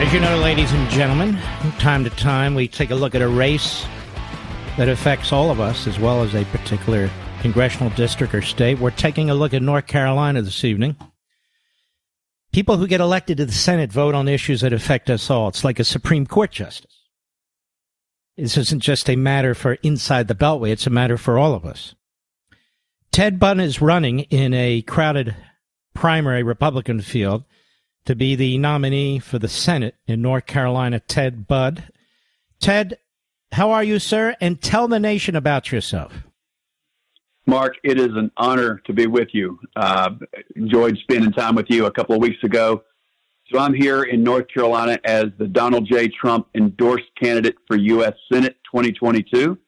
As you know, ladies and gentlemen, from time to time we take a look at a race that affects all of us, as well as a particular congressional district or state. We're taking a look at North Carolina this evening. People who get elected to the Senate vote on issues that affect us all. It's like a Supreme Court justice. This isn't just a matter for inside the Beltway. It's a matter for all of us. Ted Cruz is running in a crowded primary Republican field to be the nominee for the Senate in North Carolina, Ted Budd. Ted, how are you, sir? And tell the nation about yourself. Mark, it is an honor to be with you. Uh, enjoyed spending time with you a couple of weeks ago. So I'm here in North Carolina as the Donald J. Trump endorsed candidate for U S. Senate twenty twenty-two.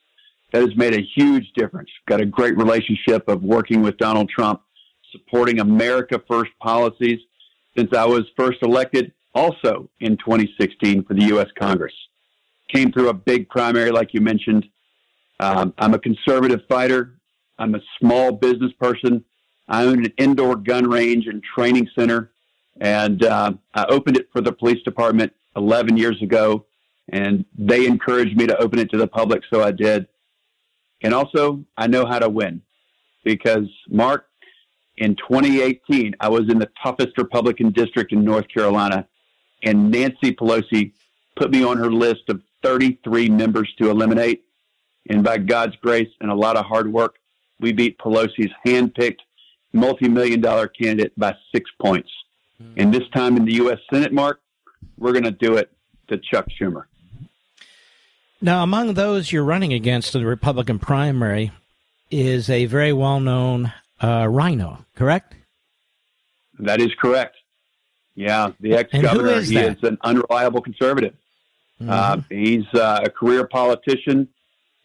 That has made a huge difference. Got a great relationship of working with Donald Trump, supporting America First policies, since I was first elected, also in twenty sixteen for the U S. Congress. Came through a big primary, like you mentioned. Um, I'm a conservative fighter. I'm a small business person. I own an indoor gun range and training center, and uh, I opened it for the police department eleven years ago, and they encouraged me to open it to the public, so I did. And also, I know how to win, because, Mark, in twenty eighteen, I was in the toughest Republican district in North Carolina, and Nancy Pelosi put me on her list of thirty-three members to eliminate. And by God's grace and a lot of hard work, we beat Pelosi's hand-picked multi-million dollar candidate by six points. Mm. And this time in the U S. Senate, Mark, we're going to do it to Chuck Schumer. Now, among those you're running against in the Republican primary is a very well-known Uh, Rhino, correct? That is correct. Yeah, the ex-governor, is he that? is an unreliable conservative. Mm-hmm. Uh, he's uh, a career politician.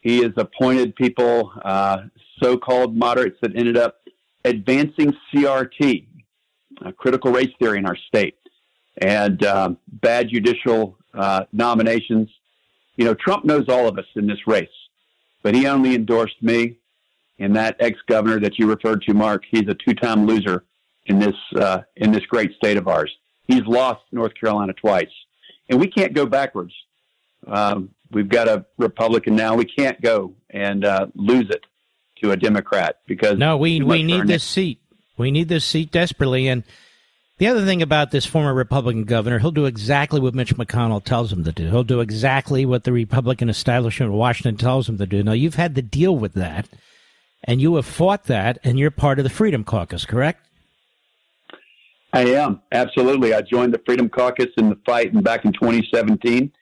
He has appointed people, uh, so-called moderates, that ended up advancing C R T, uh, critical race theory in our state, and uh, bad judicial uh, nominations. You know, Trump knows all of us in this race, but he only endorsed me. And that ex-governor that you referred to, Mark, he's a two-time loser in this uh, in this great state of ours. He's lost North Carolina twice. And we can't go backwards. Um, we've got a Republican now. We can't go and uh, lose it to a Democrat, because no, we, we need this seat. We need this seat desperately. And The other thing about this former Republican governor, he'll do exactly what Mitch McConnell tells him to do. He'll do exactly what the Republican establishment in Washington tells him to do. Now, you've had to deal with that, and you have fought that, and you're part of the Freedom Caucus, correct? I am. Absolutely. I joined the Freedom Caucus in the fight and back in twenty seventeen.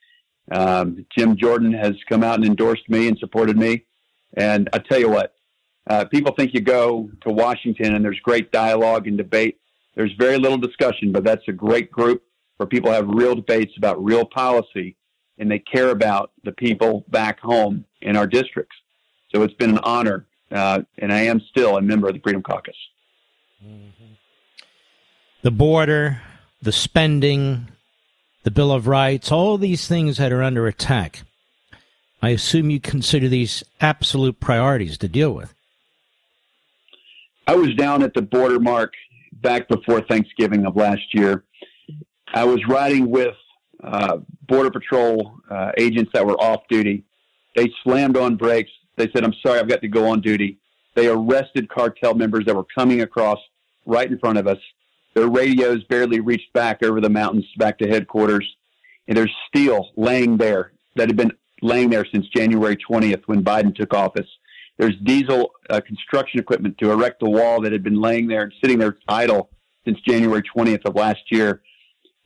Um, Jim Jordan has come out and endorsed me and supported me. And I tell you what, uh, people think you go to Washington and there's great dialogue and debate. There's very little discussion, but that's a great group where people have real debates about real policy, and they care about the people back home in our districts. So it's been an honor, uh, and I am still a member of the Freedom Caucus. Mm-hmm. The border, the spending, the Bill of Rights, all these things that are under attack. I assume you consider these absolute priorities to deal with. I was down at the border, Mark, back before Thanksgiving of last year. I was riding with uh, Border Patrol uh, agents that were off duty. They slammed on brakes. They said, "I'm sorry, I've got to go on duty." They arrested cartel members that were coming across right in front of us. Their radios barely reached back over the mountains back to headquarters. And there's steel laying there that had been laying there since January twentieth when Biden took office. There's diesel uh, construction equipment to erect the wall that had been laying there and sitting there idle since January twentieth of last year.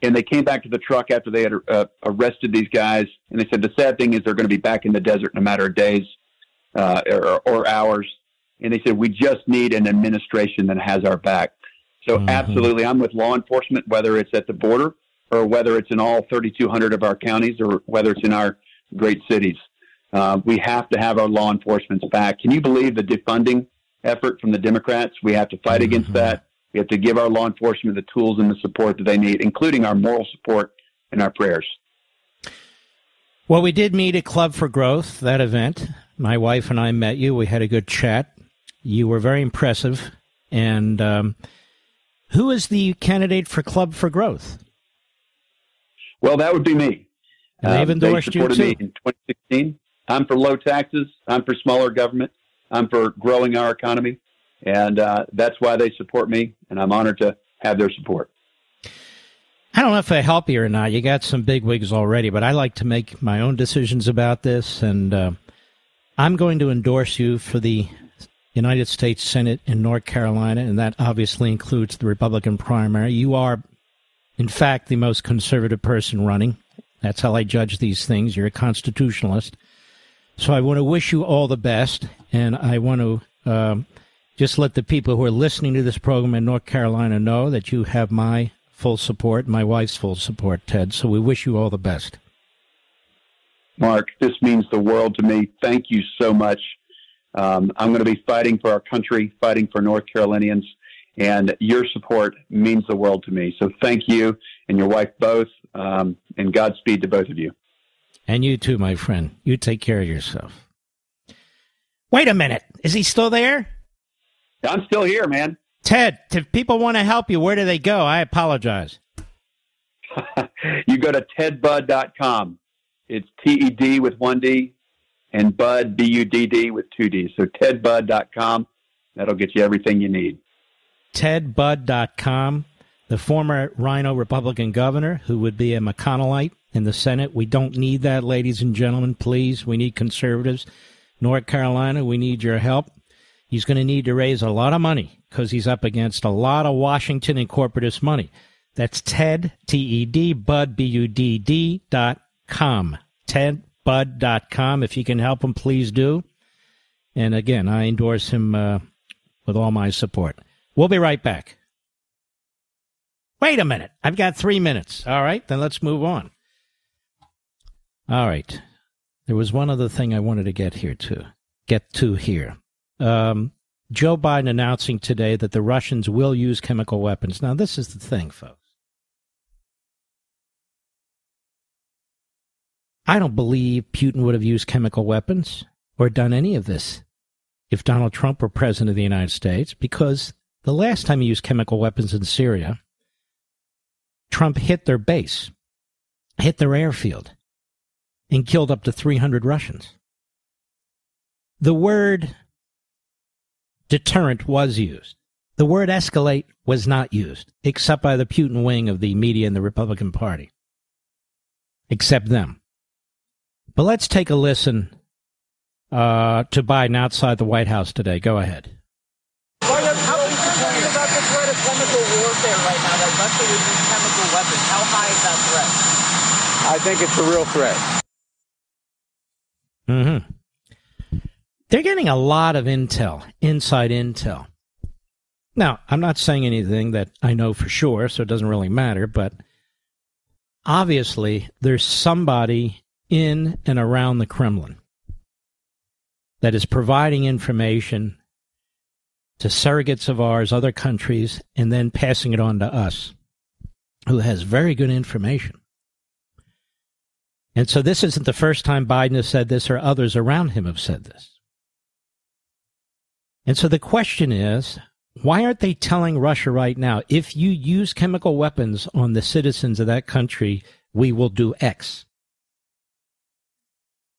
And they came back to the truck after they had uh, arrested these guys. And they said, the sad thing is they're going to be back in the desert in a matter of days uh, or, or hours. And they said, we just need an administration that has our back. So mm-hmm. Absolutely, I'm with law enforcement, whether it's at the border or whether it's in all thirty-two hundred of our counties or whether it's in our great cities. Uh, we have to have our law enforcement's back. Can you believe the defunding effort from the Democrats? We have to fight against mm-hmm. that. We have to give our law enforcement the tools and the support that they need, including our moral support and our prayers. Well, we did meet at Club for Growth, that event. My wife and I met you. We had a good chat. You were very impressive. And um, who is the candidate for Club for Growth? Well, that would be me. And they've endorsed um, they supported you too. Me in twenty sixteen. I'm for low taxes. I'm for smaller government. I'm for growing our economy. And uh, that's why they support me. And I'm honored to have their support. I don't know if I help you or not. You got some big wigs already, but I like to make my own decisions about this. And uh, I'm going to endorse you for the United States Senate in North Carolina. And that obviously includes the Republican primary. You are, in fact, the most conservative person running. That's how I judge these things. You're a constitutionalist. So I want to wish you all the best, and I want to um, just let the people who are listening to this program in North Carolina know that you have my full support, my wife's full support, Ted. So we wish you all the best. Mark, this means the world to me. Thank you so much. Um, I'm going to be fighting for our country, fighting for North Carolinians, and your support means the world to me. So thank you and your wife both, um, and Godspeed to both of you. And you too, my friend. You take care of yourself. Wait a minute. Is he still there? I'm still here, man. Ted, if people want to help you, where do they go? I apologize. You go to ted bud dot com. It's T E D with one D and Bud, B U D D with two Ds. So ted bud dot com. That'll get you everything you need. ted bud dot com. The former Rhino Republican governor who would be a McConnellite in the Senate. We don't need that, ladies and gentlemen, please. We need conservatives. North Carolina, we need your help. He's going to need to raise a lot of money because he's up against a lot of Washington and corporatist money. That's Ted, T E D, Bud, B U D D, dot com. ted bud dot com. If you can help him, please do. And again, I endorse him uh, with all my support. We'll be right back. Wait a minute. I've got three minutes. All right, then let's move on. All right. There was one other thing I wanted to get here to. Get to here. Um, Joe Biden announcing today that the Russians will use chemical weapons. Now, this is the thing, folks. I don't believe Putin would have used chemical weapons or done any of this if Donald Trump were president of the United States, because the last time he used chemical weapons in Syria, Trump hit their base, hit their airfield, and killed up to three hundred Russians. The word deterrent was used. The word escalate was not used, except by the Putin wing of the media and the Republican Party. Except them. But let's take a listen uh, to Biden outside the White House today. Go ahead. Why are, how are you concerned about the threat of chemical warfare right now, that Russia would use chemical weapons? How high is that threat? I think it's a real threat. Mm-hmm. They're getting a lot of intel, inside intel. Now, I'm not saying anything that I know for sure, so it doesn't really matter, but obviously there's somebody in and around the Kremlin that is providing information to surrogates of ours, other countries, and then passing it on to us, who has very good information. And so this isn't the first time Biden has said this, or others around him have said this. And so the question is, why aren't they telling Russia right now, if you use chemical weapons on the citizens of that country, we will do X?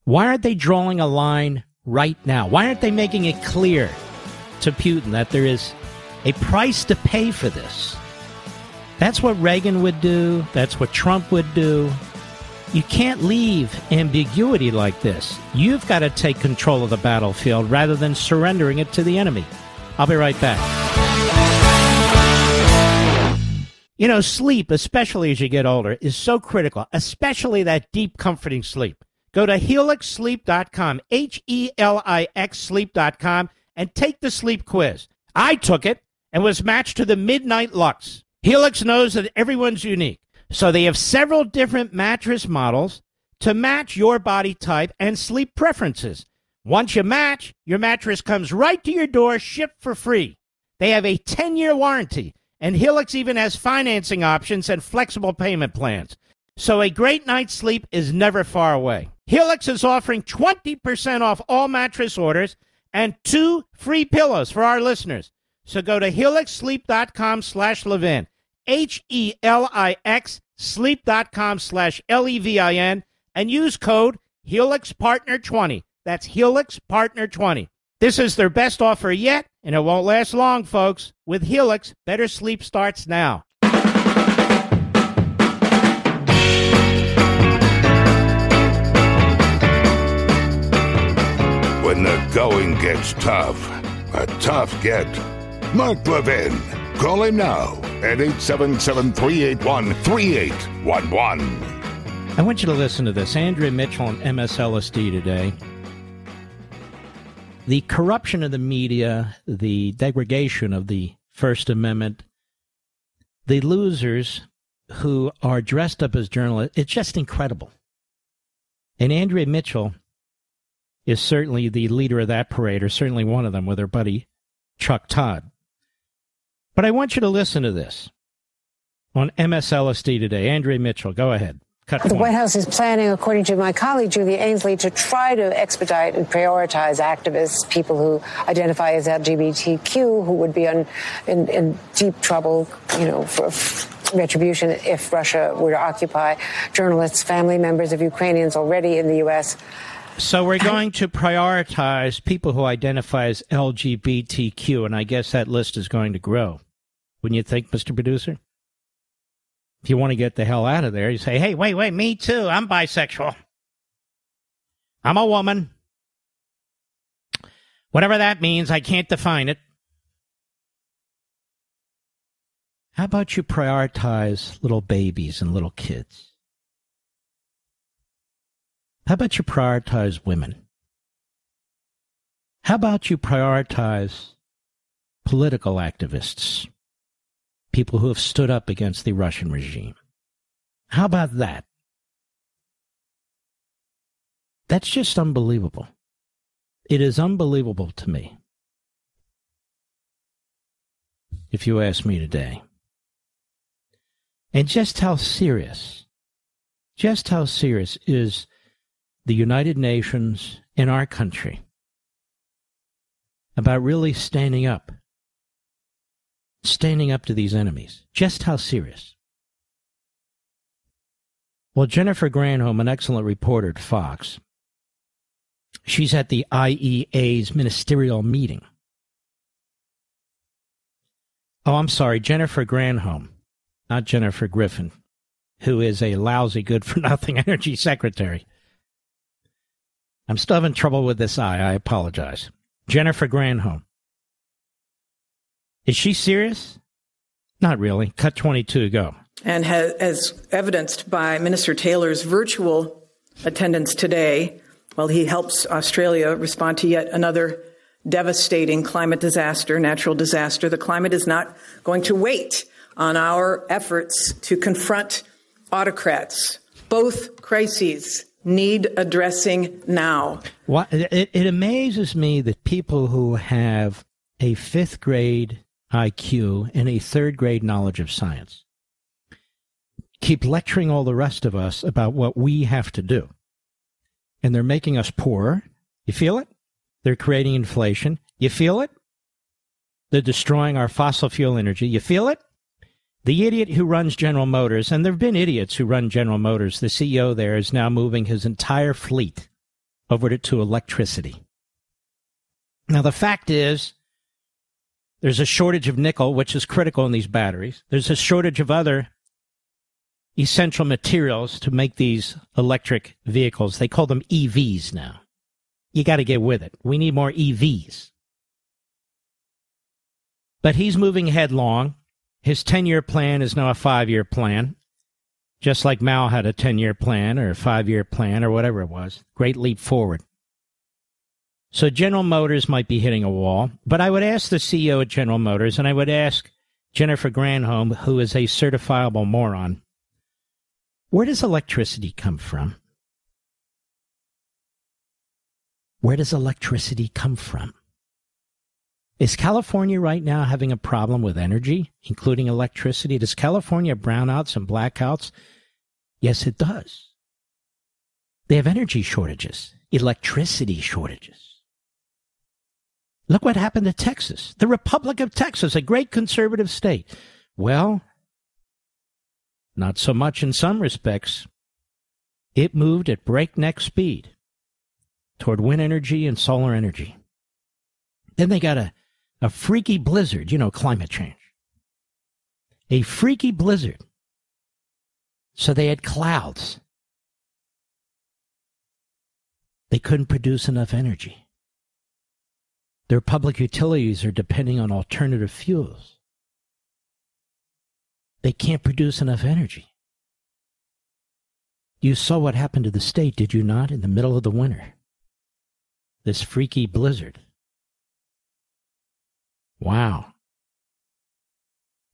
Why aren't they drawing a line right now? Why aren't they making it clear to Putin that there is a price to pay for this? That's what Reagan would do. That's what Trump would do. You can't leave ambiguity like this. You've got to take control of the battlefield rather than surrendering it to the enemy. I'll be right back. You know, sleep, especially as you get older, is so critical, especially that deep, comforting sleep. Go to helix sleep dot com, H E L I X sleep dot com, and take the sleep quiz. I took it and was matched to the Midnight Lux. Helix knows that everyone's unique. So they have several different mattress models to match your body type and sleep preferences. Once you match, your mattress comes right to your door, shipped for free. They have a ten-year warranty, and Helix even has financing options and flexible payment plans. So a great night's sleep is never far away. Helix is offering twenty percent off all mattress orders and two free pillows for our listeners. So go to helix sleep dot com slash Levin. H E L I X sleep dot com slash L E V I N and use code helix partner twenty. That's helix partner twenty. This is their best offer yet, and it won't last long, folks. With Helix, better sleep starts now. When the going gets tough, a tough get. Mark Levin. Call him now at eight seven seven, three eight one, three eight one one. I want you to listen to this. Andrea Mitchell on M S L S D today. The corruption of the media, the degradation of the First Amendment, the losers who are dressed up as journalists, it's just incredible. And Andrea Mitchell is certainly the leader of that parade, or certainly one of them, with her buddy Chuck Todd. But I want you to listen to this on M S L S D today. Andriy Mitchell, go ahead. Cut the one. White House is planning, according to my colleague, Julie Ainsley, to try to expedite and prioritize activists, people who identify as L G B T Q, who would be in, in, in deep trouble, you know, for retribution if Russia were to occupy journalists, family members of Ukrainians already in the U S. So we're going to prioritize people who identify as L G B T Q, and I guess that list is going to grow. Wouldn't you think, Mister Producer? If you want to get the hell out of there, you say, hey, wait, wait, me too. I'm bisexual. I'm a woman. Whatever that means, I can't define it. How about you prioritize little babies and little kids? How about you prioritize women? How about you prioritize political activists? People who have stood up against the Russian regime. How about that? That's just unbelievable. It is unbelievable to me, if you ask me today. And just how serious, just how serious is the United Nations and our country about really standing up Standing up to these enemies. Just how serious. Well, Jennifer Granholm, an excellent reporter at Fox, she's at the I E A's ministerial meeting. Oh, I'm sorry, Jennifer Granholm, not Jennifer Griffin, who is a lousy, good-for-nothing energy secretary. I'm still having trouble with this eye. I apologize. Jennifer Granholm. Is she serious? Not really. Cut twenty-two, go. And has, as evidenced by Minister Taylor's virtual attendance today, while he helps Australia respond to yet another devastating climate disaster, natural disaster, the climate is not going to wait on our efforts to confront autocrats. Both crises need addressing now. Why, it, it amazes me that people who have a fifth grade I Q and a third grade knowledge of science keep lecturing all the rest of us about what we have to do. And they're making us poorer. You feel it? They're creating inflation. You feel it? They're destroying our fossil fuel energy. You feel it? The idiot who runs General Motors, and there have been idiots who run General Motors, the C E O there is now moving his entire fleet over to electricity. Now, the fact is, there's a shortage of nickel, which is critical in these batteries. There's a shortage of other essential materials to make these electric vehicles. They call them E Vs now. You got to get with it. We need more E Vs. But he's moving headlong. His ten-year plan is now a five-year plan, just like Mao had a ten-year plan or a five-year plan or whatever it was. Great leap forward. So General Motors might be hitting a wall, but I would ask the C E O at General Motors, and I would ask Jennifer Granholm, who is a certifiable moron, where does electricity come from? Where does electricity come from? Is California right now having a problem with energy, including electricity? Does California have brownouts and blackouts? Yes, it does. They have energy shortages, electricity shortages. Look what happened to Texas. The Republic of Texas, a great conservative state. Well, not so much in some respects. It moved at breakneck speed toward wind energy and solar energy. Then they got a A freaky blizzard, you know, climate change. A freaky blizzard. So they had clouds. They couldn't produce enough energy. Their public utilities are depending on alternative fuels. They can't produce enough energy. You saw what happened to the state, did you not, in the middle of the winter? This freaky blizzard. Wow.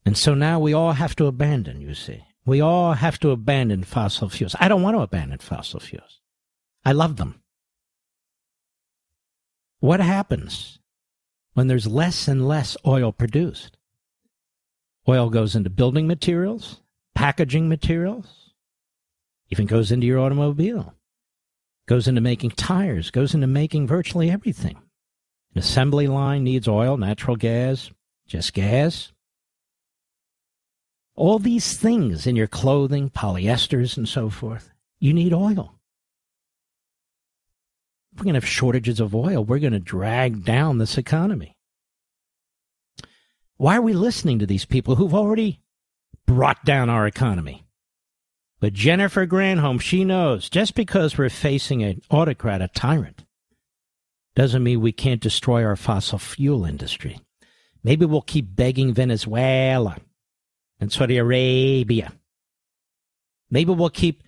And so now we all have to abandon, you see. We all have to abandon fossil fuels. I don't want to abandon fossil fuels. I love them. What happens when there's less and less oil produced? Oil goes into building materials, packaging materials, even goes into your automobile, goes into making tires, goes into making virtually everything. An assembly line needs oil, natural gas, just gas. All these things in your clothing, polyesters and so forth, you need oil. If we're going to have shortages of oil, we're going to drag down this economy. Why are we listening to these people who've already brought down our economy? But Jennifer Granholm, she knows just because we're facing an autocrat, a tyrant, doesn't mean we can't destroy our fossil fuel industry. Maybe we'll keep begging Venezuela and Saudi Arabia. Maybe we'll keep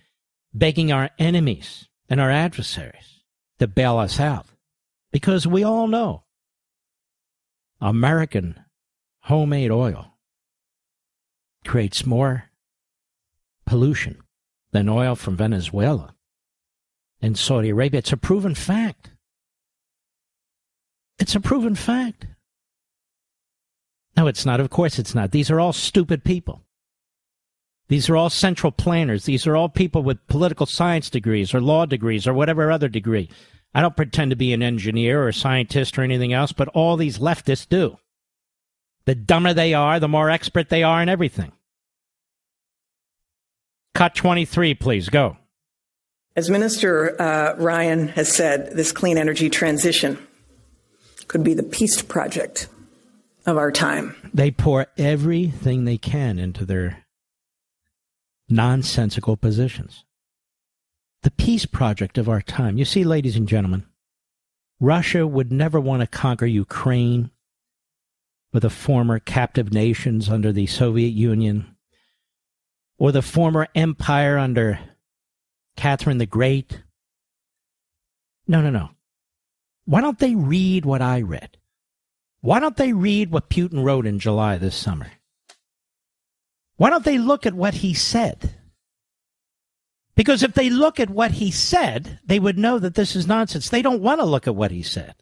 begging our enemies and our adversaries to bail us out. Because we all know American homemade oil creates more pollution than oil from Venezuela and Saudi Arabia. It's a proven fact. It's a proven fact. No, it's not. Of course it's not. These are all stupid people. These are all central planners. These are all people with political science degrees or law degrees or whatever other degree. I don't pretend to be an engineer or a scientist or anything else, but all these leftists do. The dumber they are, the more expert they are in everything. Cut twenty-three, please. Go. As Minister uh, Ryan has said, this clean energy transition could be the peace project of our time. They pour everything they can into their nonsensical positions. The peace project of our time. You see, ladies and gentlemen, Russia would never want to conquer Ukraine or the former captive nations under the Soviet Union or the former empire under Catherine the Great. No, no, no. Why don't they read what I read? Why don't they read what Putin wrote in July this summer? Why don't they look at what he said? Because if they look at what he said, they would know that this is nonsense. They don't want to look at what he said.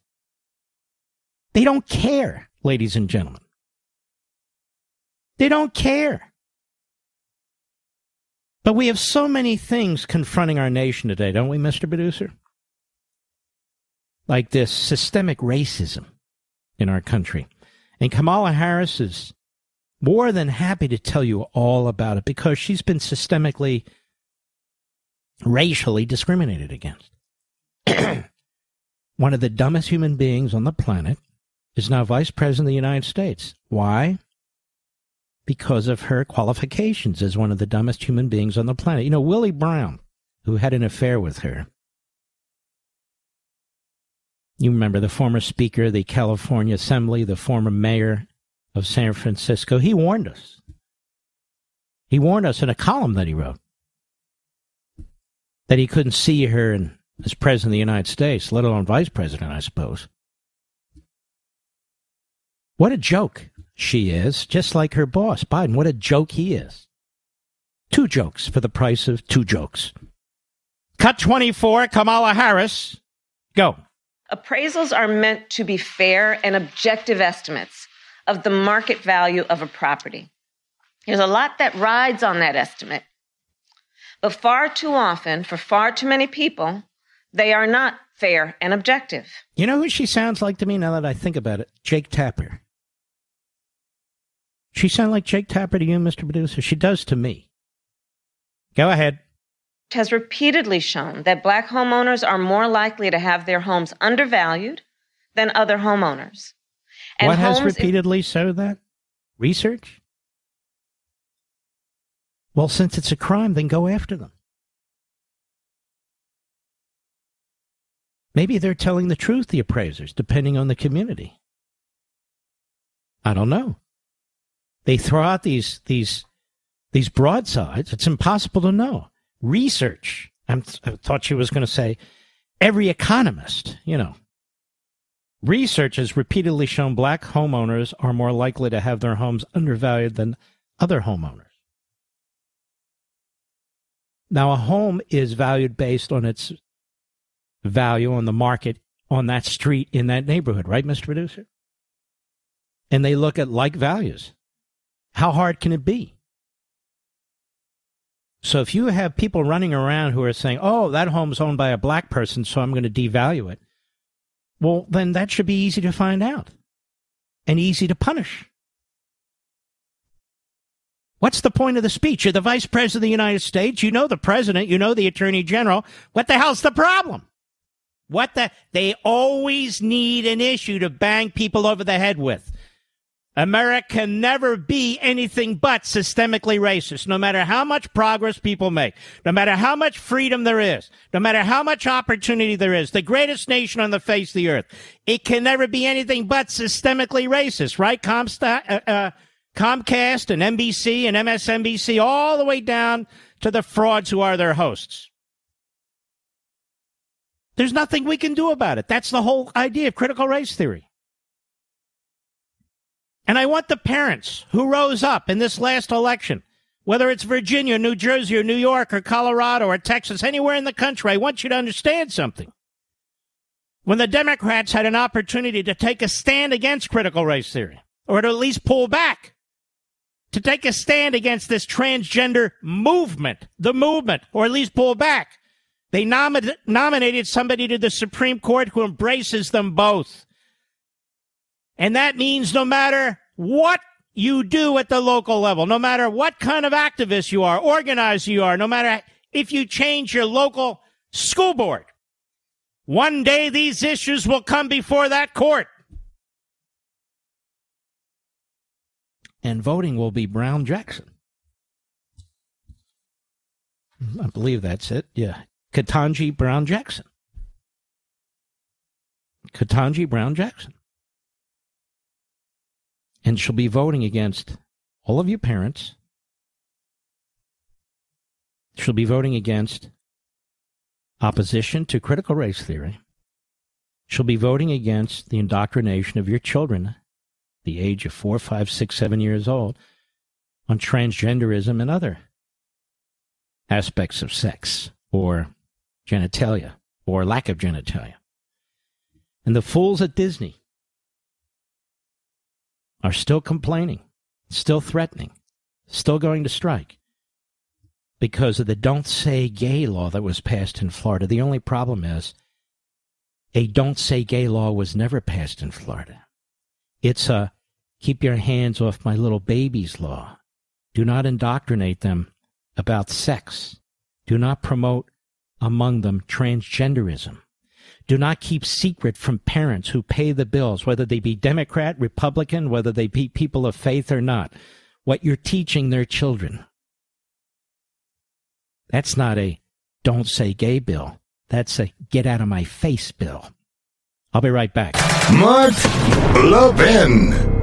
They don't care, ladies and gentlemen. They don't care. But we have so many things confronting our nation today, don't we, Mister Producer? Like this systemic racism in our country. And Kamala Harris is more than happy to tell you all about it because she's been systemically, racially discriminated against. One of the dumbest human beings on the planet is now Vice President of the United States. Why? Because of her qualifications as one of the dumbest human beings on the planet. You know, Willie Brown, who had an affair with her. You remember the former Speaker of the California Assembly, the former mayor of San Francisco. He warned us. He warned us in a column that he wrote that he couldn't see her in, as President of the United States, let alone Vice President, I suppose. What a joke she is, just like her boss, Biden. What a joke he is. Two jokes for the price of two jokes. Cut twenty-four, Kamala Harris. Go. Appraisals are meant to be fair and objective estimates of the market value of a property. There's a lot that rides on that estimate. But far too often, for far too many people, they are not fair and objective. You know who she sounds like to me now that I think about it? Jake Tapper. She sounds like Jake Tapper to you, Mister Producer? She does to me. Go ahead. Has repeatedly shown that black homeowners are more likely to have their homes undervalued than other homeowners. And what has repeatedly shown that? Research? Well, since it's a crime, then go after them. Maybe they're telling the truth, the appraisers, depending on the community. I don't know. They throw out these these these broadsides. It's impossible to know. Research. I'm th- I thought she was going to say every economist, you know. Research has repeatedly shown black homeowners are more likely to have their homes undervalued than other homeowners. Now, a home is valued based on its value on the market on that street in that neighborhood, right, Mister Producer? And they look at like values. How hard can it be? So if you have people running around who are saying, oh, that home's owned by a black person, so I'm going to devalue it. Well, then that should be easy to find out and easy to punish. What's the point of the speech? You're the Vice President of the United States. You know the President. You know the Attorney General. What the hell's the problem? What the? They always need an issue to bang people over the head with. America can never be anything but systemically racist, no matter how much progress people make, no matter how much freedom there is, no matter how much opportunity there is, the greatest nation on the face of the earth. It can never be anything but systemically racist, right? Comsta- uh, uh, Comcast and N B C and M S N B C, all the way down to the frauds who are their hosts. There's nothing we can do about it. That's the whole idea of critical race theory. And I want the parents who rose up in this last election, whether it's Virginia, New Jersey, or New York, or Colorado, or Texas, anywhere in the country, I want you to understand something. When the Democrats had an opportunity to take a stand against critical race theory, or to at least pull back, to take a stand against this transgender movement, the movement, or at least pull back, they nom- nominated somebody to the Supreme Court who embraces them both. And that means no matter what you do at the local level, no matter what kind of activist you are, organized you are, no matter if you change your local school board, one day these issues will come before that court. and voting will be Brown Jackson. I believe that's it. Yeah. Ketanji Brown Jackson. Ketanji Brown Jackson. And she'll be voting against all of you parents. She'll be voting against opposition to critical race theory. She'll be voting against the indoctrination of your children, the age of four, five, six, seven years old, on transgenderism and other aspects of sex or genitalia or lack of genitalia. And the fools at Disney are still complaining, still threatening, still going to strike because of the Don't Say Gay law that was passed in Florida. The only problem is a Don't Say Gay law was never passed in Florida. It's a keep your hands off my little babies law. Do not indoctrinate them about sex. Do not promote among them transgenderism. Do not keep secret from parents who pay the bills, whether they be Democrat, Republican, whether they be people of faith or not, what you're teaching their children. That's not a Don't Say Gay bill. That's a get out of my face bill. I'll be right back. Mark Levin.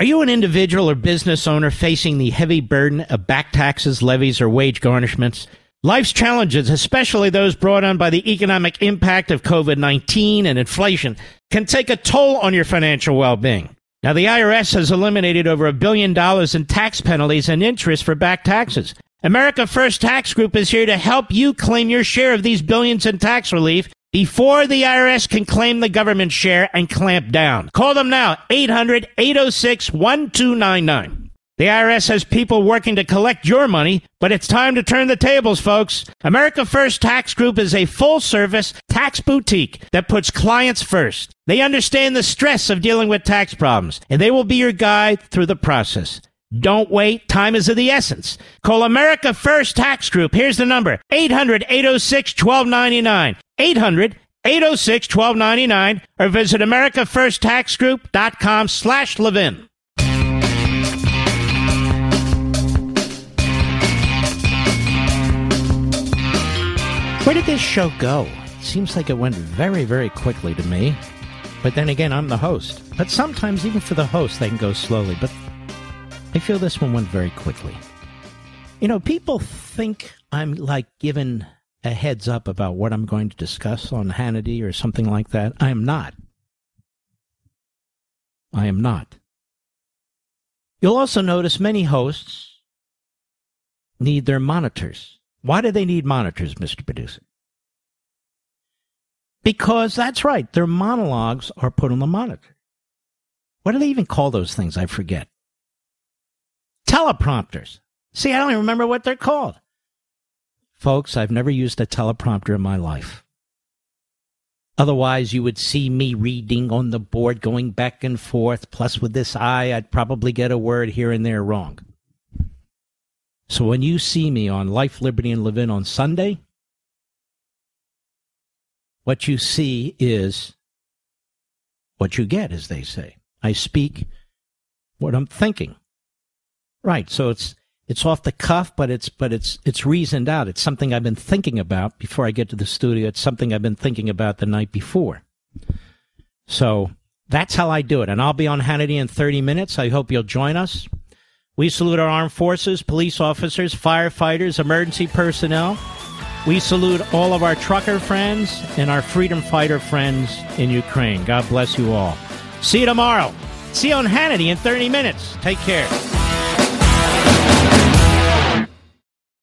Are you an individual or business owner facing the heavy burden of back taxes, levies, or wage garnishments? Life's challenges, especially those brought on by the economic impact of COVID nineteen and inflation, can take a toll on your financial well-being. Now, the I R S has eliminated over a billion dollars in tax penalties and interest for back taxes. America First Tax Group is here to help you claim your share of these billions in tax relief before the I R S can claim the government share and clamp down. Call them now, eight hundred, eight oh six, one two nine nine. The I R S has people working to collect your money, but it's time to turn the tables, folks. America First Tax Group is a full-service tax boutique that puts clients first. They understand the stress of dealing with tax problems, and they will be your guide through the process. Don't wait. Time is of the essence. Call America First Tax Group. Here's the number, eight hundred, eight oh six, one two nine nine. eight hundred, eight oh six, one two nine nine, or visit americafirst tax group dot com slash Levin. Where did this show go? It seems like it went very, very quickly to me. But then again, I'm the host. But sometimes, even for the host, they can go slowly. But I feel this one went very quickly. You know, people think I'm like given a heads up about what I'm going to discuss on Hannity or something like that. I am not. I am not. You'll also notice many hosts need their monitors. Why do they need monitors, Mister Producer? Because that's right. Their monologues are put on the monitor. What do they even call those things? I forget. Teleprompters. See, I don't even remember what they're called. Folks, I've never used a teleprompter in my life. Otherwise, you would see me reading on the board, going back and forth. Plus, with this eye, I'd probably get a word here and there wrong. So when you see me on Life, Liberty, and Levin on Sunday, what you see is what you get, as they say. I speak what I'm thinking. Right, so it's It's off the cuff, but it's but it's it's reasoned out. It's something I've been thinking about before I get to the studio. It's something I've been thinking about the night before. So that's how I do it. And I'll be on Hannity in thirty minutes. I hope you'll join us. We salute our armed forces, police officers, firefighters, emergency personnel. We salute all of our trucker friends and our freedom fighter friends in Ukraine. God bless you all. See you tomorrow. See you on Hannity in thirty minutes. Take care.